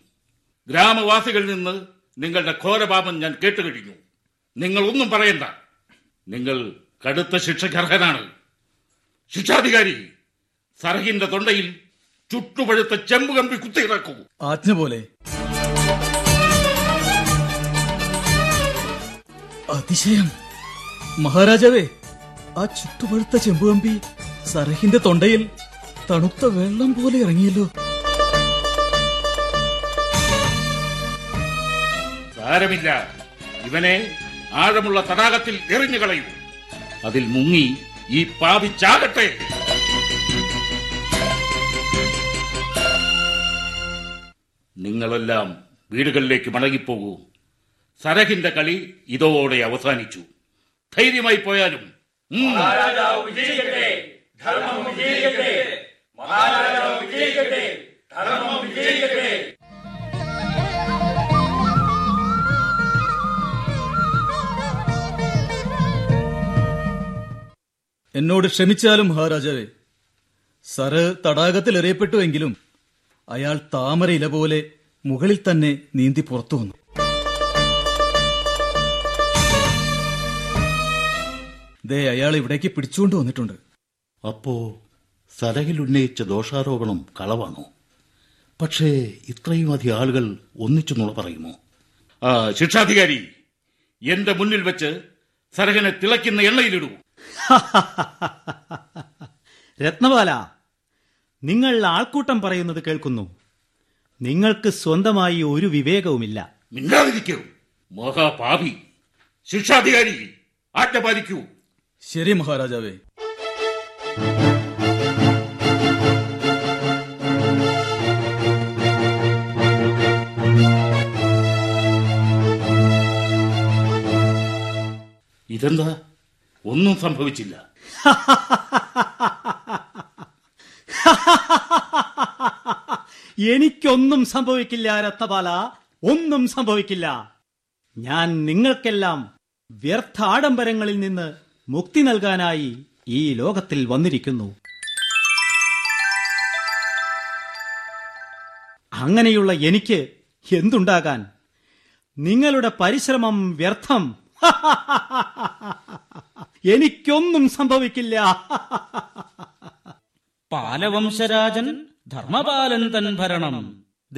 ഗ്രാമവാസികളിൽ നിന്ന് നിങ്ങളുടെ ഘോരപാപം ഞാൻ കേട്ടുകഴിഞ്ഞു. നിങ്ങൾ ഒന്നും പറയണ്ട. നിങ്ങൾ കടുത്ത ശിക്ഷക്കർഹനാണ്. ശിക്ഷാധികാരി, സരഹിന്റെ തൊണ്ടയിൽ ചുട്ടുപഴുത്ത ചെമ്പ് കമ്പി കുത്തിയിറക്കൂ. ആജ്ഞ പോലെ. അതിശയം മഹാരാജാവേ, ആ ചുട്ടുപഴുത്ത ചെമ്പ് കമ്പി സരഹിന്റെ തൊണ്ടയിൽ തണുത്ത വെള്ളം പോലെ ഇറങ്ങിയല്ലോ. സാരമില്ല, ഇവനെ ആഴമുള്ള തടാകത്തിൽ എറിഞ്ഞു കളയൂ. അതിൽ മുങ്ങി ഈ പാപി ചാകട്ടെ. നിങ്ങളെല്ലാം വീടുകളിലേക്ക് മടങ്ങിപ്പോകൂ. സരഹിന്റെ കളി ഇതോടെ അവസാനിച്ചു. ധൈര്യമായി പോയാലും. എന്നോട് ക്ഷമിച്ചാലും മഹാരാജാവേ, സര് തടാകത്തിൽ എറിയപ്പെട്ടുവെങ്കിലും അയാൾ താമര ഇല പോലെ മുകളിൽ തന്നെ നീന്തി പുറത്തു വന്നു. ദേ, അയാൾ ഇവിടേക്ക് പിടിച്ചുകൊണ്ട് വന്നിട്ടുണ്ട്. അപ്പോ സരഹിൽ ഉന്നയിച്ച ദോഷാരോപണം കളവാണോ? പക്ഷേ ഇത്രയും അധികം ആളുകൾ ഒന്നിച്ചു നുണ പറയുമോ? ആ ശിക്ഷാധികാരി, എന്റെ മുന്നിൽ വെച്ച് സരഹിനെ തിളയ്ക്കുന്ന എണ്ണയിലിടൂ. രത്നപാല, നിങ്ങൾ ആൾക്കൂട്ടം പറയുന്നത് കേൾക്കുന്നു. നിങ്ങൾക്ക് സ്വന്തമായി ഒരു വിവേകവുമില്ല. മിണ്ടാതിരിക്കൂ മഹാപാപി, ശിക്ഷാധികാരി ആജ്ഞ പാലിക്കൂ. ശരി മഹാരാജാവേ. ഇതെന്താ, ഒന്നും സംഭവിച്ചില്ല. എനിക്കൊന്നും സംഭവിക്കില്ല രത്നപാല, ഒന്നും സംഭവിക്കില്ല. ഞാൻ നിങ്ങൾക്കെല്ലാം വ്യർത്ഥ ആഡംബരങ്ങളിൽ നിന്ന് മുക്തി നൽകാനായി ഈ ലോകത്തിൽ വന്നിരിക്കുന്നു. അങ്ങനെയുള്ള എനിക്ക് എന്തുണ്ടാകാൻ? നിങ്ങളുടെ പരിശ്രമം വ്യർത്ഥം. എനിക്കൊന്നും സംഭവിക്കില്ല. പാലവംശരാജൻ ധർമ്മപാലൻ തൻ ഭരണം,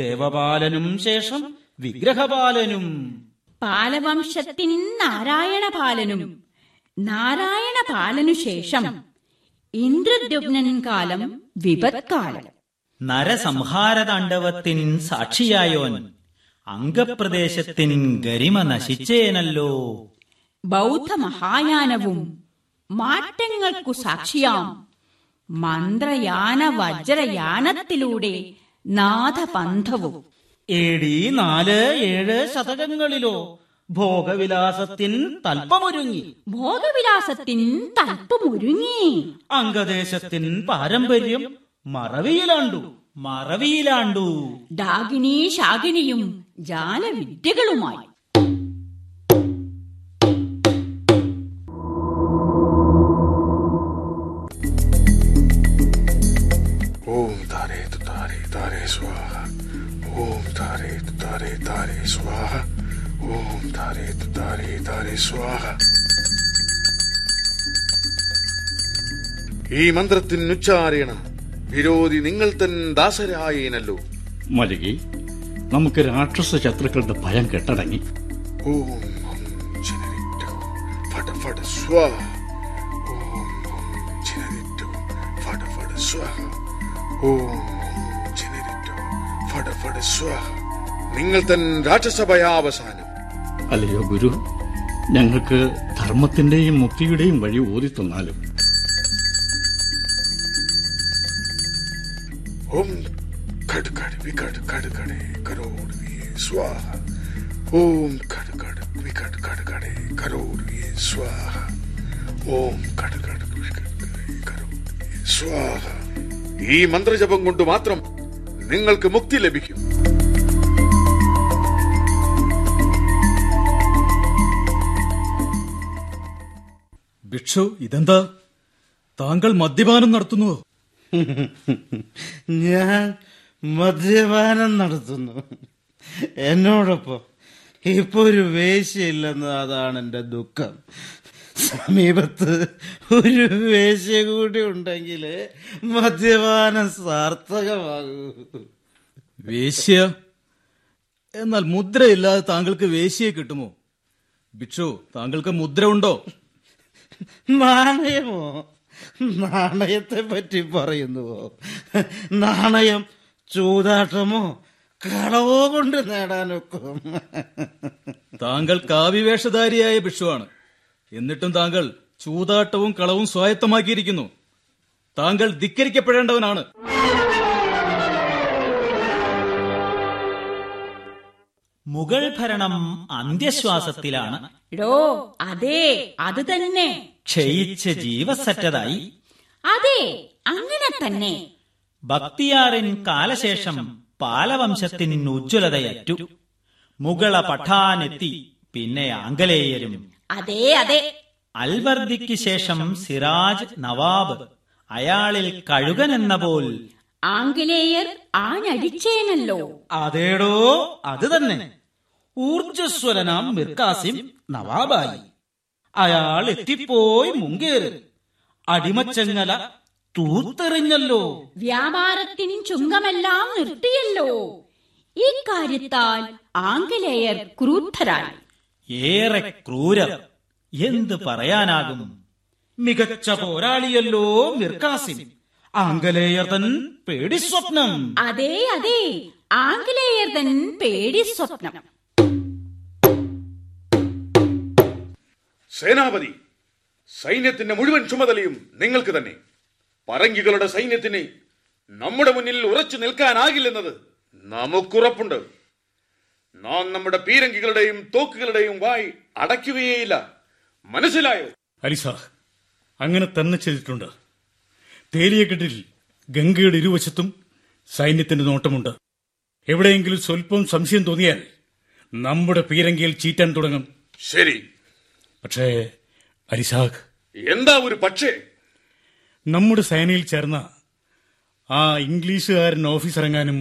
ദേവപാലനും ശേഷം വിഗ്രഹപാലനും, പാലവംശത്തിൻ നാരായണപാലനും, നാരായണപാലനു ശേഷം ഇന്ദ്രദ്യുമ്നൻ കാലം, വിപത്കാലം. നരസംഹാരതാണ്ഡവത്തിൻ സാക്ഷിയായോൻ അംഗപ്രദേശത്തിൻ ഗരിമ നശിച്ചേനല്ലോ. ബൗദ്ധമഹായാനവും മാറ്റങ്ങൾക്കു സാക്ഷിയാം മന്ത്രയാന വജ്രയാനത്തിലൂടെ നാഥപന്ധവും. എഡി നാല് ഏഴ് ശതകങ്ങളിലോ ഭോഗവിലാസത്തിൻ തൽപ്പമൊരുങ്ങി ഭോഗവിലാസത്തിൻ തൽപ്പമൊരുങ്ങി അംഗദേശത്തിൻ പാരമ്പര്യം മറവിയിലാണ്ടു മറവിയിലാണ്ടു ഡാഗിനി ശാഗിനിയും ജാലവിദ്യകളുമായി. ഈ മന്ത്രത്തിനുച്ചാരണ വിരോധി നിങ്ങൾ തൻ ദാസരായേനല്ലോ. മലകി, നമുക്ക് രാക്ഷസ ശത്രുക്കളുടെ ഭയം കെട്ടടങ്ങി. ഓം ഫടഫട സ്വാഹ, ഓം ഫടഫട സ്വാഹ, ഓം ഫടഫട സ്വാഹ. നിങ്ങൾ തൻ രാക്ഷസ ഭയാവസാനം. അല്ലയോ ഗുരു, ഞങ്ങൾക്ക് ധർമ്മത്തിന്റെയും മുക്തിയുടെയും വഴി ഓതിത്തന്നാലും. ഓം ഘട് ഘട് വിഘട് ഘട് ഘടേ കരോർവീ സ്വാഹ, ഓം ഘട് ഘട് വിഘട് ഘട് ഘടേ കരോർവീ സ്വാഹ, ഓം ഘട് ഘട് വിഘട് ഘടേ കരോർവീ സ്വാഹ. ഈ മന്ത്രജപം കൊണ്ട് മാത്രം നിങ്ങൾക്ക് മുക്തി ലഭിക്കും. ഭിക്ഷു, ഇതെന്താ, താങ്കൾ മദ്യപാനം നടത്തുന്നുവോ? ഞാൻ മദ്യപാനം നടത്തുന്നു. എന്നോടൊപ്പം ഇപ്പൊ ഒരു വേശ്യയില്ലെന്ന്, അതാണ് എന്റെ ദുഃഖം. സമീപത്ത് ഒരു വേശ്യ കൂടി ഉണ്ടെങ്കിൽ മദ്യപാനം സാർത്ഥകമാകൂ. വേശ്യ? എന്നാൽ മുദ്രയില്ലാതെ താങ്കൾക്ക് വേശ്യയെ കിട്ടുമോ? ഭിക്ഷു, താങ്കൾക്ക് മുദ്ര ഉണ്ടോ? നാണയമോ? നാണയത്തെ പറ്റി പറയുന്നുവോ? നാണയം ചൂതാട്ടമോ കളവോ കൊണ്ട് നേടാനൊക്കെ. താങ്കൾ കാവ്യവേഷധാരിയായ ഭിക്ഷുവാണ്. എന്നിട്ടും താങ്കൾ ചൂതാട്ടവും കളവും സ്വായത്തമാക്കിയിരിക്കുന്നു. താങ്കൾ ധിക്കരിക്കപ്പെടേണ്ടവനാണ്. മുഗൾ ഭരണം അന്ത്യശ്വാസത്തിലാണ്. ഡോ, അതെ, അത് തന്നെ. ക്ഷയിച്ച് ജീവസറ്റതായി. അതെ, അങ്ങനെ തന്നെ. ഭക്തിയാറിൻ കാലശേഷം പാലവംശത്തിൻ ഉജ്ജ്വലതയറ്റു. മുഗള പഠാനെത്തി, പിന്നെ ആംഗലേയരും. അതെ അതെ. അൽവർദിക്ക് ശേഷം സിറാജ് നവാബ്, അയാളിൽ കഴുകൻ എന്ന പോൽ ആംഗലേയർ ആഞ്ഞടിച്ചേനല്ലോ. അതേടോ, അത് തന്നെ. ഊർജസ്വലനാം മിർകാസിം നവാബായി. അയാൾ എത്തിപ്പോയി മുങ്കേറ്. അടിമച്ചങ്ങല തൂത്തെറിഞ്ഞല്ലോ. വ്യാപാരത്തിന് ചുങ്കമെല്ലാം നിർത്തിയല്ലോ. ഈ കാര്യത്താൽ ആംഗലേയർ ക്രൂദ്ധരായി, ഏറെ ക്രൂരർ. എന്ത് പറയാനാകും. മികച്ച പോരാളിയല്ലോ മിർകാസിം, ആംഗലേയർ തൻ പേടിസ്വപ്നം. അതെ അതെ, ആംഗലേയർ തൻ പേടി സ്വപ്നം. സേനാപതി, സൈന്യത്തിന്റെ മുഴുവൻ ചുമതലയും നിങ്ങൾക്ക് തന്നെ. പറങ്കികളുടെ സൈന്യത്തിന് നമ്മുടെ മുന്നിൽ ഉറച്ചു നിൽക്കാനാകില്ലെന്നത് നമുക്കുറപ്പുണ്ട്. നാം നമ്മുടെ പീരങ്കികളുടെയും തോക്കുകളുടെയും വായി അടയ്ക്കുകയില്ല. മനസ്സിലായോ? അലിസാഹ്, അങ്ങനെ തന്നെ ചെയ്തിട്ടുണ്ട്. തേലിയക്കെട്ടിൽ ഗംഗയുടെ ഇരുവശത്തും സൈന്യത്തിന്റെ നോട്ടമുണ്ട്. എവിടെയെങ്കിലും സ്വല്പം സംശയം തോന്നിയാൽ നമ്മുടെ പീരങ്കിയിൽ ചീറ്റാൻ തുടങ്ങും. ശരി, പക്ഷേ അലിസാഖ്. എന്താ ഒരു പക്ഷേ? നമ്മുടെ സേനയിൽ ചേർന്ന ആ ഇംഗ്ലീഷുകാരൻ ഓഫീസിറങ്ങാനും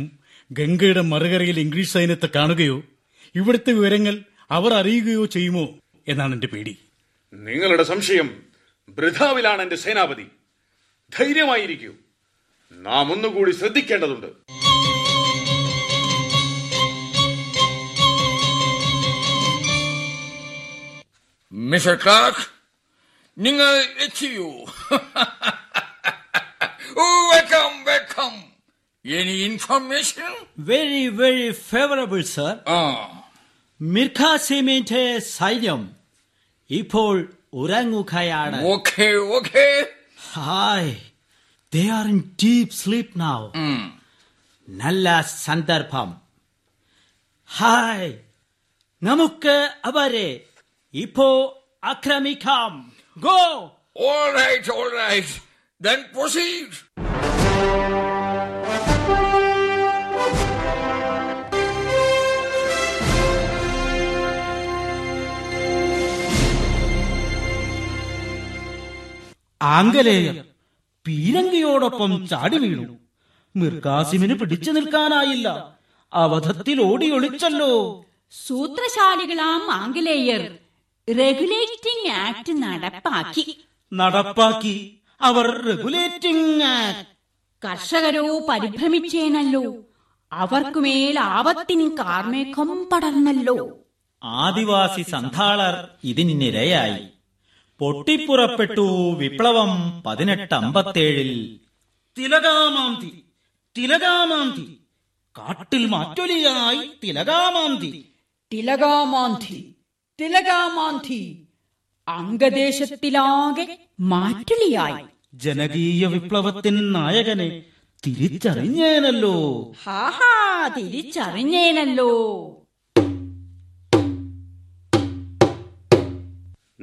ഗംഗയുടെ മറുകരയിൽ ഇംഗ്ലീഷ് സൈന്യത്തെ കാണുകയോ ഇവിടുത്തെ വിവരങ്ങൾ അവർ അറിയുകയോ ചെയ്യുമോ എന്നാണ് എന്റെ പേടി. നിങ്ങളുടെ സംശയം വൃഥാവിലാണ് എന്റെ സേനാപതി. ധൈര്യമായിരിക്കൂ, നാം ഒന്നുകൂടി ശ്രദ്ധിക്കേണ്ടതുണ്ട്. മിസ്റ്റർ ക്ലാർക്ക്, നിങ്ങൾ എത്തിയോ? Welcome, welcome. Any information? Very very favourable sir. മിർഖ സീമിന്റെ സൈന്യം ഇപ്പോൾ ഉറങ്ങുകയാണ്. Okay okay. Hi, they are in deep sleep now. നല്ല സന്ദർഭം. ഹായ്, നമുക്ക് അവരെ ഇപ്പോ ആക്രമിക്കാം. Go. All right, all right. Then proceed. ആംഗലേയർ പീരങ്കിയോടൊപ്പം ചാടി വീണു. മിർകാസിമിന് പിടിച്ചു നിൽക്കാനായില്ല. അവധത്തിൽ ഓടിയൊളിച്ചല്ലോ. സൂത്രശാലികളാം ആംഗലേയർ റെഗുലേറ്റിംഗ് ആക്ട് നടപ്പാക്കി നടപ്പാക്കി അവർ റെഗുലേറ്റിംഗ്. കർഷകരോ പരിഭ്രമിച്ചേനല്ലോ. അവർക്കുമേൽ ആപത്തിന് കാർമേഘം പടർന്നല്ലോ. ആദിവാസി സന്താളർ ഇതിനിരയായി. പൊട്ടിപ്പുറപ്പെട്ടു വിപ്ലവം പതിനെട്ട് അമ്പത്തേഴിൽ. തിലകാമാന്തി തിലകാമാന്തി കാട്ടിൽ മാറ്റൊലിയായി. തിലകാമാന്തി തിലകാമാന്തി തിലകാമാന്തി അംഗദേശത്തിലാകെ മാറ്റുലിയായി. ജനകീയ വിപ്ലവത്തിൻ നായകനെ തിരിച്ചറിഞ്ഞേനല്ലോ. ഹാഹാ, തിരിച്ചറിഞ്ഞേനല്ലോ.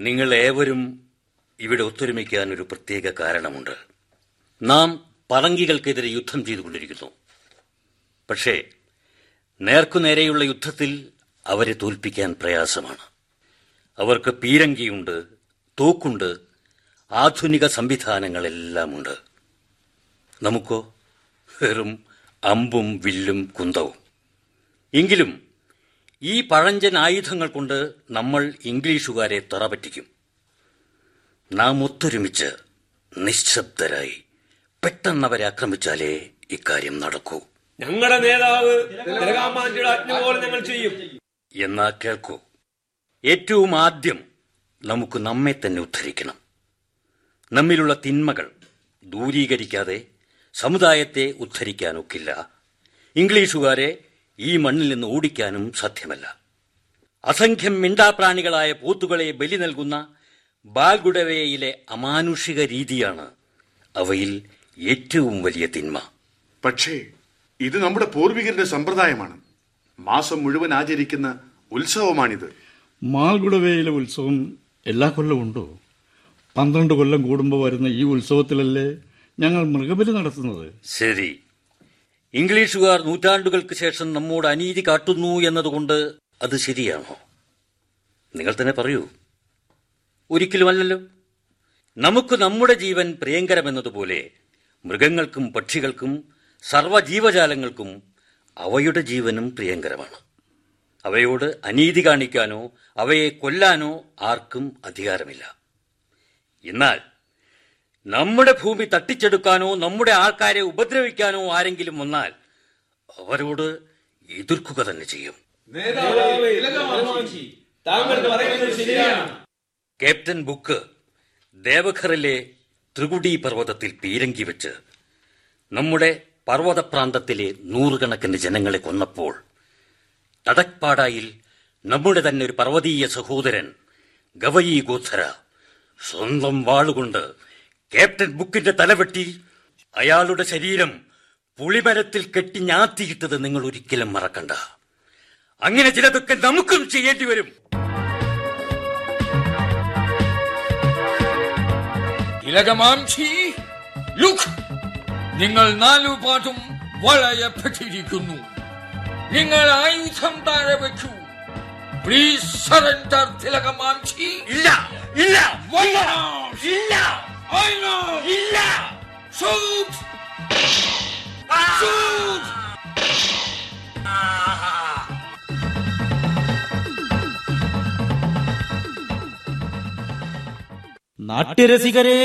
നിങ്ങൾ ഏവരും ഇവിടെ ഒത്തൊരുമിക്കാൻ ഒരു പ്രത്യേക കാരണമുണ്ട്. നാം പറങ്കികൾക്കെതിരെ യുദ്ധം ചെയ്തുകൊണ്ടിരിക്കുന്നു. പക്ഷേ നേർക്കുനേരെയുള്ള യുദ്ധത്തിൽ അവരെ തോൽപ്പിക്കാൻ പ്രയാസമാണ്. അവർക്ക് പീരങ്കിയുണ്ട്, തോക്കുണ്ട്, ആധുനിക സംവിധാനങ്ങളെല്ലാമുണ്ട്. നമുക്കോ വെറും അമ്പും വില്ലും കുന്തവും. എങ്കിലും ഈ പഴഞ്ചൻ ആയുധങ്ങൾ കൊണ്ട് നമ്മൾ ഇംഗ്ലീഷുകാരെ തറപറ്റിക്കും. നാം ഒത്തൊരുമിച്ച് നിശ്ശബ്ദരായി പെട്ടെന്നവരെ ആക്രമിച്ചാലേ ഇക്കാര്യം നടക്കൂ. ഞങ്ങളുടെ നേതാവ് ഞങ്ങൾ ചെയ്യും. എന്നാ കേൾക്കൂ, ഏറ്റവും ആദ്യം നമുക്ക് നമ്മെ തന്നെ ഉദ്ധരിക്കണം. നമ്മിലുള്ള തിന്മകൾ ദൂരീകരിക്കാതെ സമുദായത്തെ ഉദ്ധരിക്കാനൊക്കില്ല. ഇംഗ്ലീഷുകാരെ ഈ മണ്ണിൽ നിന്ന് ഓടിക്കാനും സാധ്യമല്ല. അസംഖ്യം മിണ്ടാപ്രാണികളായ പോത്തുകളെ ബലി നൽകുന്ന ബാൽഗുഡവയിലെ അമാനുഷിക രീതിയാണ് അവയിൽ ഏറ്റവും വലിയ തിന്മ. പക്ഷേ ഇത് നമ്മുടെ പൂർവികരുടെ സമ്പ്രദായമാണ്. മാസം മുഴുവൻ ആചരിക്കുന്ന ഉത്സവമാണിത്. മാൽഗുഡവയിലെ ഉത്സവം എല്ലാ കൊല്ലവും ഉണ്ടോ? പന്ത്രണ്ട് കൊല്ലം കൂടുമ്പോൾ വരുന്ന ഈ ഉത്സവത്തിലല്ലേ ഞങ്ങൾ മൃഗബലി നടത്തുന്നത്? ശരി, ഇംഗ്ലീഷുകാർ നൂറ്റാണ്ടുകൾക്ക് ശേഷം നമ്മോട് അനീതി കാട്ടുന്നു എന്നതുകൊണ്ട് അത് ശരിയാണോ? നിങ്ങൾ തന്നെ പറയൂ. ഒരിക്കലുമല്ലല്ലോ. നമുക്ക് നമ്മുടെ ജീവൻ പ്രിയങ്കരമെന്നതുപോലെ മൃഗങ്ങൾക്കും പക്ഷികൾക്കും സർവ്വജീവജാലങ്ങൾക്കും അവയുടെ ജീവനും പ്രിയങ്കരമാണ്. അവയോട് അനീതി കാണിക്കാനോ അവയെ കൊല്ലാനോ ആർക്കും അധികാരമില്ല. എന്നാൽ നമ്മുടെ ഭൂമി തട്ടിച്ചെടുക്കാനോ നമ്മുടെ ആൾക്കാരെ ഉപദ്രവിക്കാനോ ആരെങ്കിലും വന്നാൽ അവരോട് എതിർക്കുക തന്നെ ചെയ്യും. ക്യാപ്റ്റൻ ബുക്ക് ദേവഘറിലെ ത്രികുടി പർവ്വതത്തിൽ പീരങ്കി വെച്ച് നമ്മുടെ പർവ്വതപ്രാന്തത്തിലെ നൂറുകണക്കിന് ജനങ്ങളെ കൊന്നപ്പോൾ തടക്പാടായിൽ നമ്മുടെ തന്നെ ഒരു പർവ്വതീയ സഹോദരൻ ഗവയി ഗോത്സര സ്വന്തം വാളുകൊണ്ട് ക്യാപ്റ്റൻ ബുക്കിന്റെ തലവെട്ടി അയാളുടെ ശരീരം പുളിമരത്തിൽ കെട്ടി ഞാത്തിയിട്ടത് നിങ്ങൾ ഒരിക്കലും മറക്കണ്ട. അങ്ങനെ ചിലതൊക്കെ നമുക്കും ചെയ്യേണ്ടി വരും. തിലകമാംശി, ലുക്ക്, നിങ്ങൾ നാലു പാട്ടും വളയപ്പെട്ടിരിക്കുന്നു. നിങ്ങൾ ആയുധം താഴെ വെച്ചു. പ്ലീസ് സറണ്ടർ തിലകമാംശി. ഇല്ല, ഇല്ല, ഇല്ല, ഇല്ല. Shoot, shoot. നാട്യരസികരെ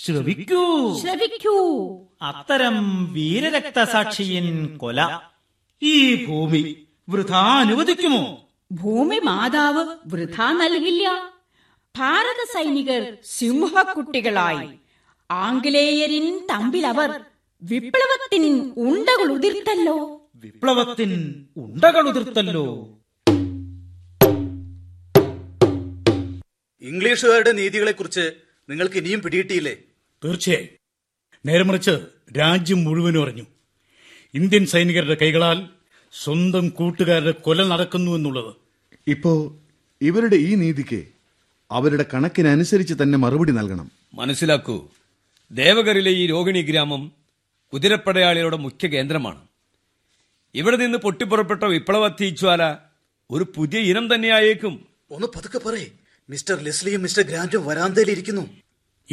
ശ്രവിക്കൂ, ശ്രവിക്കൂ. അത്തരം വീരരക്തസാക്ഷിയൻ കൊല ഈ ഭൂമി വൃഥാ അനുവദിക്കുമോ? ഭൂമി മാതാവ് വൃഥാ നൽകില്ല. ഭാരത സൈനികർ സിംഹക്കുട്ടികളായി ആംഗ്ലേയരിൻ തമ്പിൽ അവർ വിപ്ലവത്തിൻ ഉണ്ടകൾ ഉതിർത്തല്ലോ, വിപ്ലവത്തിൻ ഉണ്ടകൾ ഉതിർത്തല്ലോ. ഇംഗ്ലീഷുകാരുടെ നീതികളെക്കുറിച്ച് നിങ്ങൾക്ക് ഇനിയും പിടിയിട്ടില്ലേ? തീർച്ചയായും. നേരെമറിച്ച് രാജ്യം മുഴുവനും അറിഞ്ഞു. ഇന്ത്യൻ സൈനികരുടെ കൈകളാൽ സ്വന്തം കൂട്ടുകാരുടെ കൊല നടക്കുന്നു എന്നുള്ളത്. ഇപ്പോ ഇവരുടെ ഈ നീതിക്ക് അവരുടെ കണക്കിനനുസരിച്ച് തന്നെ മറുപടി നൽകണം. മനസ്സിലാക്കൂ, ദേവഗറിലെ ഈ രോഹിണി ഗ്രാമം കുതിരപ്പടയാളികളുടെ മുഖ്യ കേന്ദ്രമാണ്. ഇവിടെ നിന്ന് പൊട്ടിപ്പുറപ്പെട്ട വിപ്ലവ തീജ്വാല ഒരു പുതിയ ഇനം തന്നെയായേക്കും. ഒന്ന് പതുക്കെ പറയേ. മിസ്റ്റർ ലെസ്ലിയും മിസ്റ്റർ ഗ്രാൻഡും വരാന്തയിലിരിക്കുന്നു.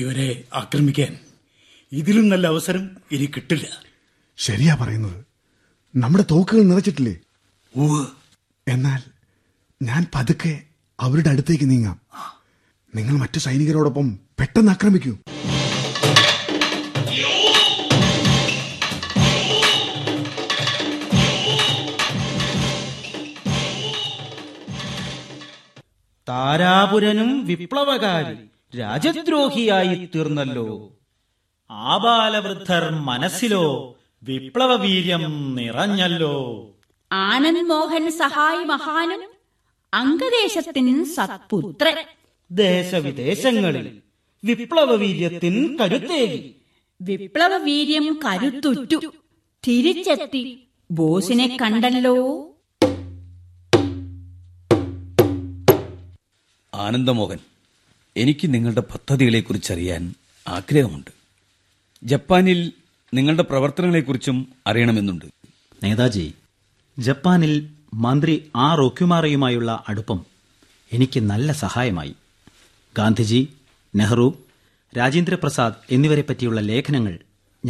ഇവരെ ആക്രമിക്കാൻ ഇതിലും നല്ല അവസരം ഇനി കിട്ടില്ല. ശരിയാ പറയുന്നത്. നമ്മുടെ തോക്കുകൾ നിറച്ചിട്ടില്ലേ? ഓ, എന്നാൽ ഞാൻ പതുക്കെ അവരുടെ അടുത്തേക്ക് നീങ്ങാം. നിങ്ങൾ മറ്റു സൈനികരോടൊപ്പം പെട്ടെന്ന് ആക്രമിക്കൂ. താരാപുരനും വിപ്ലവകാരി രാജദ്രോഹിയായി തീർന്നല്ലോ. ആബാലവൃദ്ധർ മനസ്സിലോ വിപ്ലവവീര്യം നിറഞ്ഞല്ലോ. ആനന്ദ് മോഹൻ സഹായി മഹാനും അംഗദേശത്തിൻ സത്പുത്രൻ ദേശവിദേശങ്ങളിൽ വിപ്ലവവീര്യത്തിൻ കരുത്തേകി. വിപ്ലവവീര്യം കരുത്തുറ്റു തിരിച്ചെത്തി ബോസിനെ കണ്ടല്ലോ. ആനന്ദമോഹൻ, എനിക്ക് നിങ്ങളുടെ പദ്ധതികളെക്കുറിച്ചറിയാൻ ആഗ്രഹമുണ്ട്. ജപ്പാനിൽ നിങ്ങളുടെ പ്രവർത്തനങ്ങളെക്കുറിച്ചും അറിയണമെന്നുണ്ട്. നേതാജി, ജപ്പാനിൽ മന്ത്രി ആർ ഒക്യുമാറയുമായുള്ള അടുപ്പം എനിക്ക് നല്ല സഹായമായി. ഗാന്ധിജി, നെഹ്റു, രാജേന്ദ്രപ്രസാദ് എന്നിവരെ പറ്റിയുള്ള ലേഖനങ്ങൾ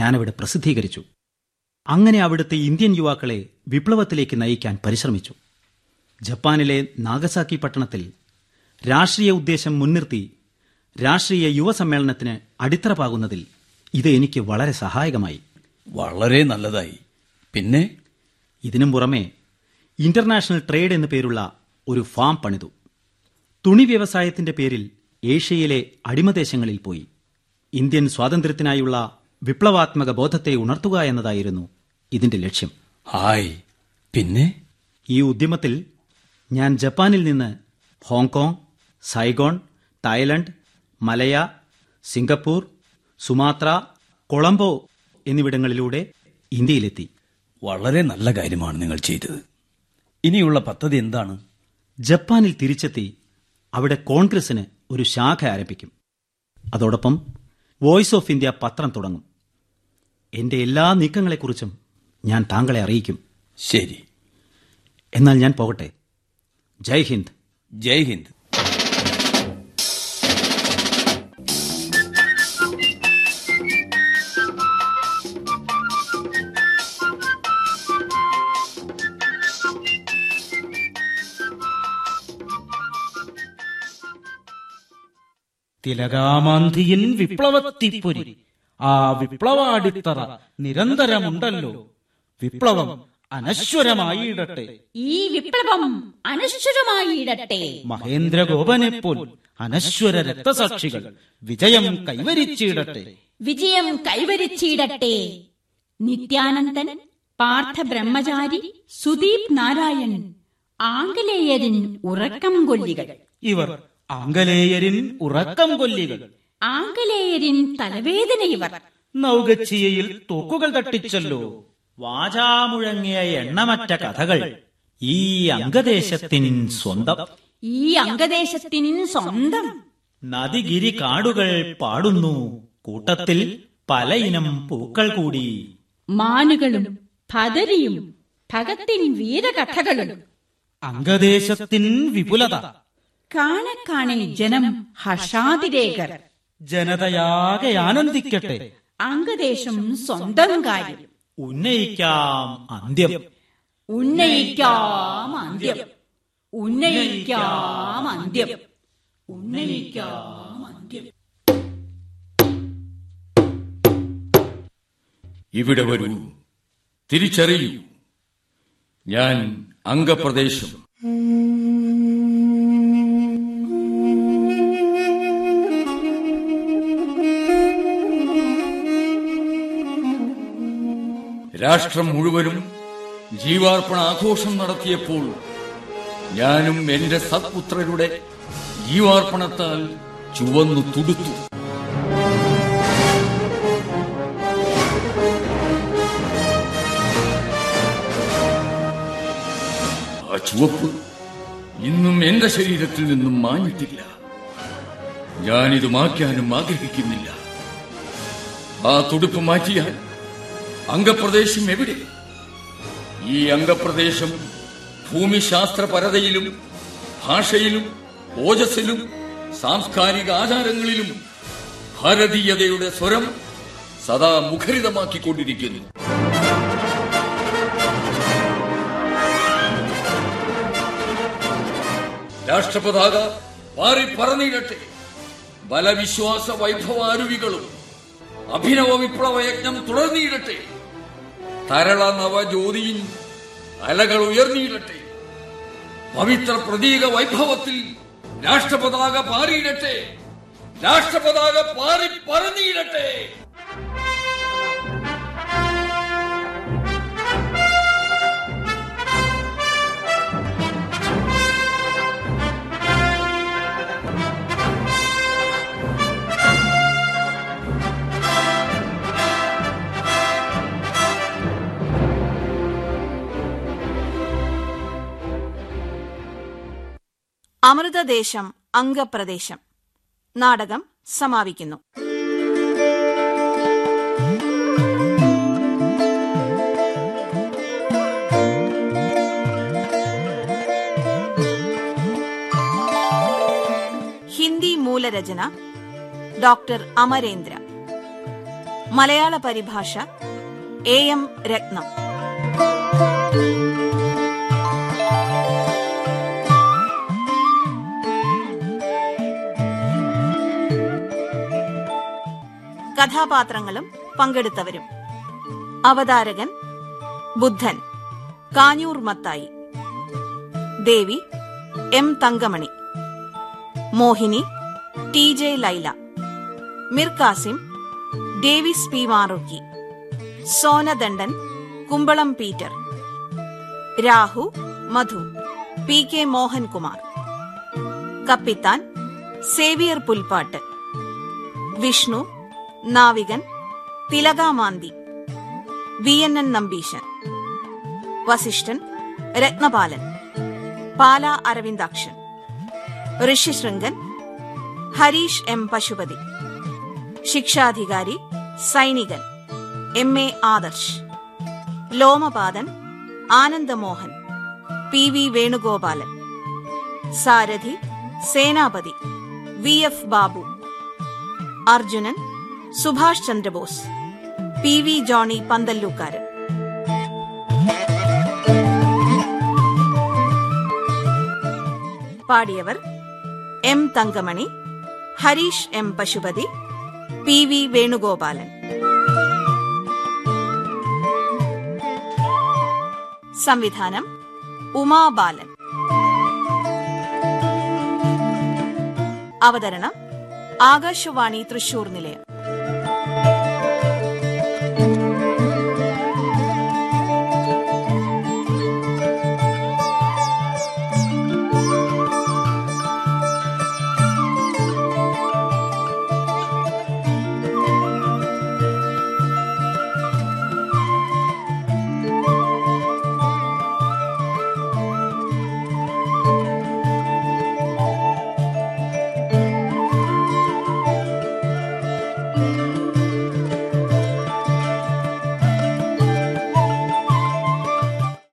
ഞാനവിടെ പ്രസിദ്ധീകരിച്ചു. അങ്ങനെ അവിടുത്തെ ഇന്ത്യൻ യുവാക്കളെ വിപ്ലവത്തിലേക്ക് നയിക്കാൻ പരിശ്രമിച്ചു. ജപ്പാനിലെ നാഗസാക്കി പട്ടണത്തിൽ രാഷ്ട്രീയ ഉദ്ദേശം മുൻനിർത്തി രാഷ്ട്രീയ യുവസമ്മേളനത്തിന് അടിത്തറ പാകുന്നതിൽ ഇത് എനിക്ക് വളരെ സഹായകമായി. വളരെ നല്ലതായി. പിന്നെ ഇതിനും പുറമെ ഇന്റർനാഷണൽ ട്രേഡ് എന്നു പേരുള്ള ഒരു ഫാം പണിതു. തുണി വ്യവസായത്തിന്റെ പേരിൽ ഏഷ്യയിലെ അടിമദേശങ്ങളിൽ പോയി ഇന്ത്യൻ സ്വാതന്ത്ര്യത്തിനായുള്ള വിപ്ലവാത്മക ബോധത്തെ ഉണർത്തുക എന്നതായിരുന്നു ഇതിന്റെ ലക്ഷ്യം. ഹായ്, പിന്നെ ഈ ഉദ്യമത്തിൽ ഞാൻ ജപ്പാനിൽ നിന്ന് Hong Kong, Saigon, Thailand, Malaya, Singapore, Sumatra, Colombo എന്നിവിടങ്ങളിലൂടെ ഇന്ത്യയിലെത്തി. വളരെ നല്ല കാര്യമാണ് നിങ്ങൾ ചെയ്തത്. ഇനിയുള്ള പദ്ധതി എന്താണ്? ജപ്പാനിൽ തിരിച്ചെത്തി അവിടെ കോൺഗ്രസിന് ഒരു ശാഖ ആരംഭിക്കും. അതോടൊപ്പം വോയ്സ് ഓഫ് ഇന്ത്യ പത്രം തുടങ്ങും. എന്റെ എല്ലാ നീക്കങ്ങളെക്കുറിച്ചും ഞാൻ താങ്കളെ അറിയിക്കും. ശരി, എന്നാൽ ഞാൻ പോകട്ടെ. ജയ് ഹിന്ദ്. ജയ് ഹിന്ദ്. തിലകാമാന്തിയിൽ വിപ്ലവത്തിപ്പൊരി, ആ വിപ്ലവാടിത്തറ നിരന്തരമുണ്ടല്ലോ. വിപ്ലവം അനശ്വരമായിടട്ടെ, ഈ വിപ്ലവം അനശ്വരമായിടട്ടെ. മഹേന്ദ്രഗോപനെപ്പോൽ അനശ്വര രക്തസാക്ഷികൾ വിജയം കൈവരിച്ചിടട്ടെ, വിജയം കൈവരിച്ചിടട്ടെ. നിത്യാനന്ദൻ, പാർത്ഥബ്രഹ്മചാരി, സുദീപ് നാരായണൻ, ആംഗലേയരിൻ ഉറക്കം കൊല്ലികൾ. ഇവർ ആംഗലേയരിൻ ഉറക്കം കൊല്ലികൾ, ആംഗലേയരിൻ തലവേദന ഇവർ. നൗഗച്ഛിയയിൽ തൂക്കുകൾ തട്ടിച്ചല്ലോ വാചാമുഴങ്ങിയ എണ്ണമറ്റ കഥകൾ ഈ അംഗദേശത്തിൻ സ്വന്തം, ഈ അംഗദേശത്തിൻ സ്വന്തം. നദിഗിരി കാടുകൾ പാടുന്നു കൂട്ടത്തിൽ പലയിനം പൂക്കൾ കൂടി. മാനുകളും ഭദരിയും ഭഗത്തിൻ വീരകഥകളും. അംഗദേശത്തിൻ വിപുലത കാണക്കാണെ ജനം ഹർഷാതിരേഖർ. ജനതയാകെ ആനന്ദിക്കട്ടെ അംഗദേശം സ്വന്തം കാര്യം. ഉന്നയിക്കാം അന്ത്യം, ഉന്നയിക്കാം അന്ത്യം, ഉന്നയിക്കാം അന്ത്യം, ഉന്നയിക്കാം അന്ത്യം. ഇവിടെ വരൂ, തിരിച്ചറിയൂ, ഞാൻ അംഗപ്രദേശം. രാഷ്ട്രം മുഴുവനും ജീവാർപ്പണ ആഘോഷം നടത്തിയപ്പോൾ ഞാനും എന്റെ സത്പുത്രരുടെ ജീവാർപ്പണത്താൽ ചുവന്നു തുടുത്തു. ആ ചുവപ്പ് ഇന്നും എന്റെ ശരീരത്തിൽ നിന്നും മാഞ്ഞിട്ടില്ല. ഞാനിത് മാറ്റാനും ആഗ്രഹിക്കുന്നില്ല. ആ തുടുപ്പ് മാറ്റിയാൽ അംഗപ്രദേശം എവിടെ? ഈ അംഗപ്രദേശം ഭൂമിശാസ്ത്രപരതയിലും ഭാഷയിലും ഓജസ്സിലും സാംസ്കാരിക ആചാരങ്ങളിലും ഭാരതീയതയുടെ സ്വരം സദാ മുഖരിതമാക്കിക്കൊണ്ടിരിക്കുന്നു. രാഷ്ട്രപതാക പാറി പറന്നിടട്ടെ. ബലവിശ്വാസ വൈഭവാരുവികളും അഭിനവ വിപ്ലവയജ്ഞം തുടർന്നിടട്ടെ. തരള നവജ്യോതിയും അലകൾ ഉയർന്നിടട്ടെ. പവിത്ര പ്രതീക വൈഭവത്തിൽ രാഷ്ട്രപതാക പാറിയിടട്ടെ, രാഷ്ട്രപതാക പാറി പറന്നിടട്ടെ. അമൃതദേശം അംഗപ്രദേശം നാടകം സമാപിക്കുന്നു. ഹിന്ദി മൂലരചന ഡോക്ടർ അമരേന്ദ്ര, മലയാള പരിഭാഷ എ എം രത്നം. കഥാപാത്രങ്ങളും പങ്കെടുത്തവരും: അവതാരകൻ Buddhan Kanjoor Mathai, Devi M Thankamani, Mohini T J Laila, Mirkasim Davis P Marookki, Sonadandan Kumbalam Peter, Rahu Madhu, P K Mohankumar, കപ്പിത്താൻ സേവിയർ പുൽപ്പാട്ട്, വിഷ്ണു നാവികൻ, Thilakamanthi, V N N Nambeesan, Vasishtan Ratnapalan, Pala Aravindakshan, Rishyasringan, Harish M Pasupathi, ശിക്ഷാധികാരി സൈനികൻ M A Adarsh, Lomapadan Anandamohan, P V Venugopalan, സാരഥി സേനാപതി V F Babu, Arjunan Subhash Chandrabose, P V Johnny Panthallookkaran. പാടിയവർ: M Thankamani, Harish M Pasupathi, P V Venugopalan. സംവിധാനം ഉമാ ബാലൻ. അവതരണം ആകാശവാണി തൃശ്ശൂർ നിലയം.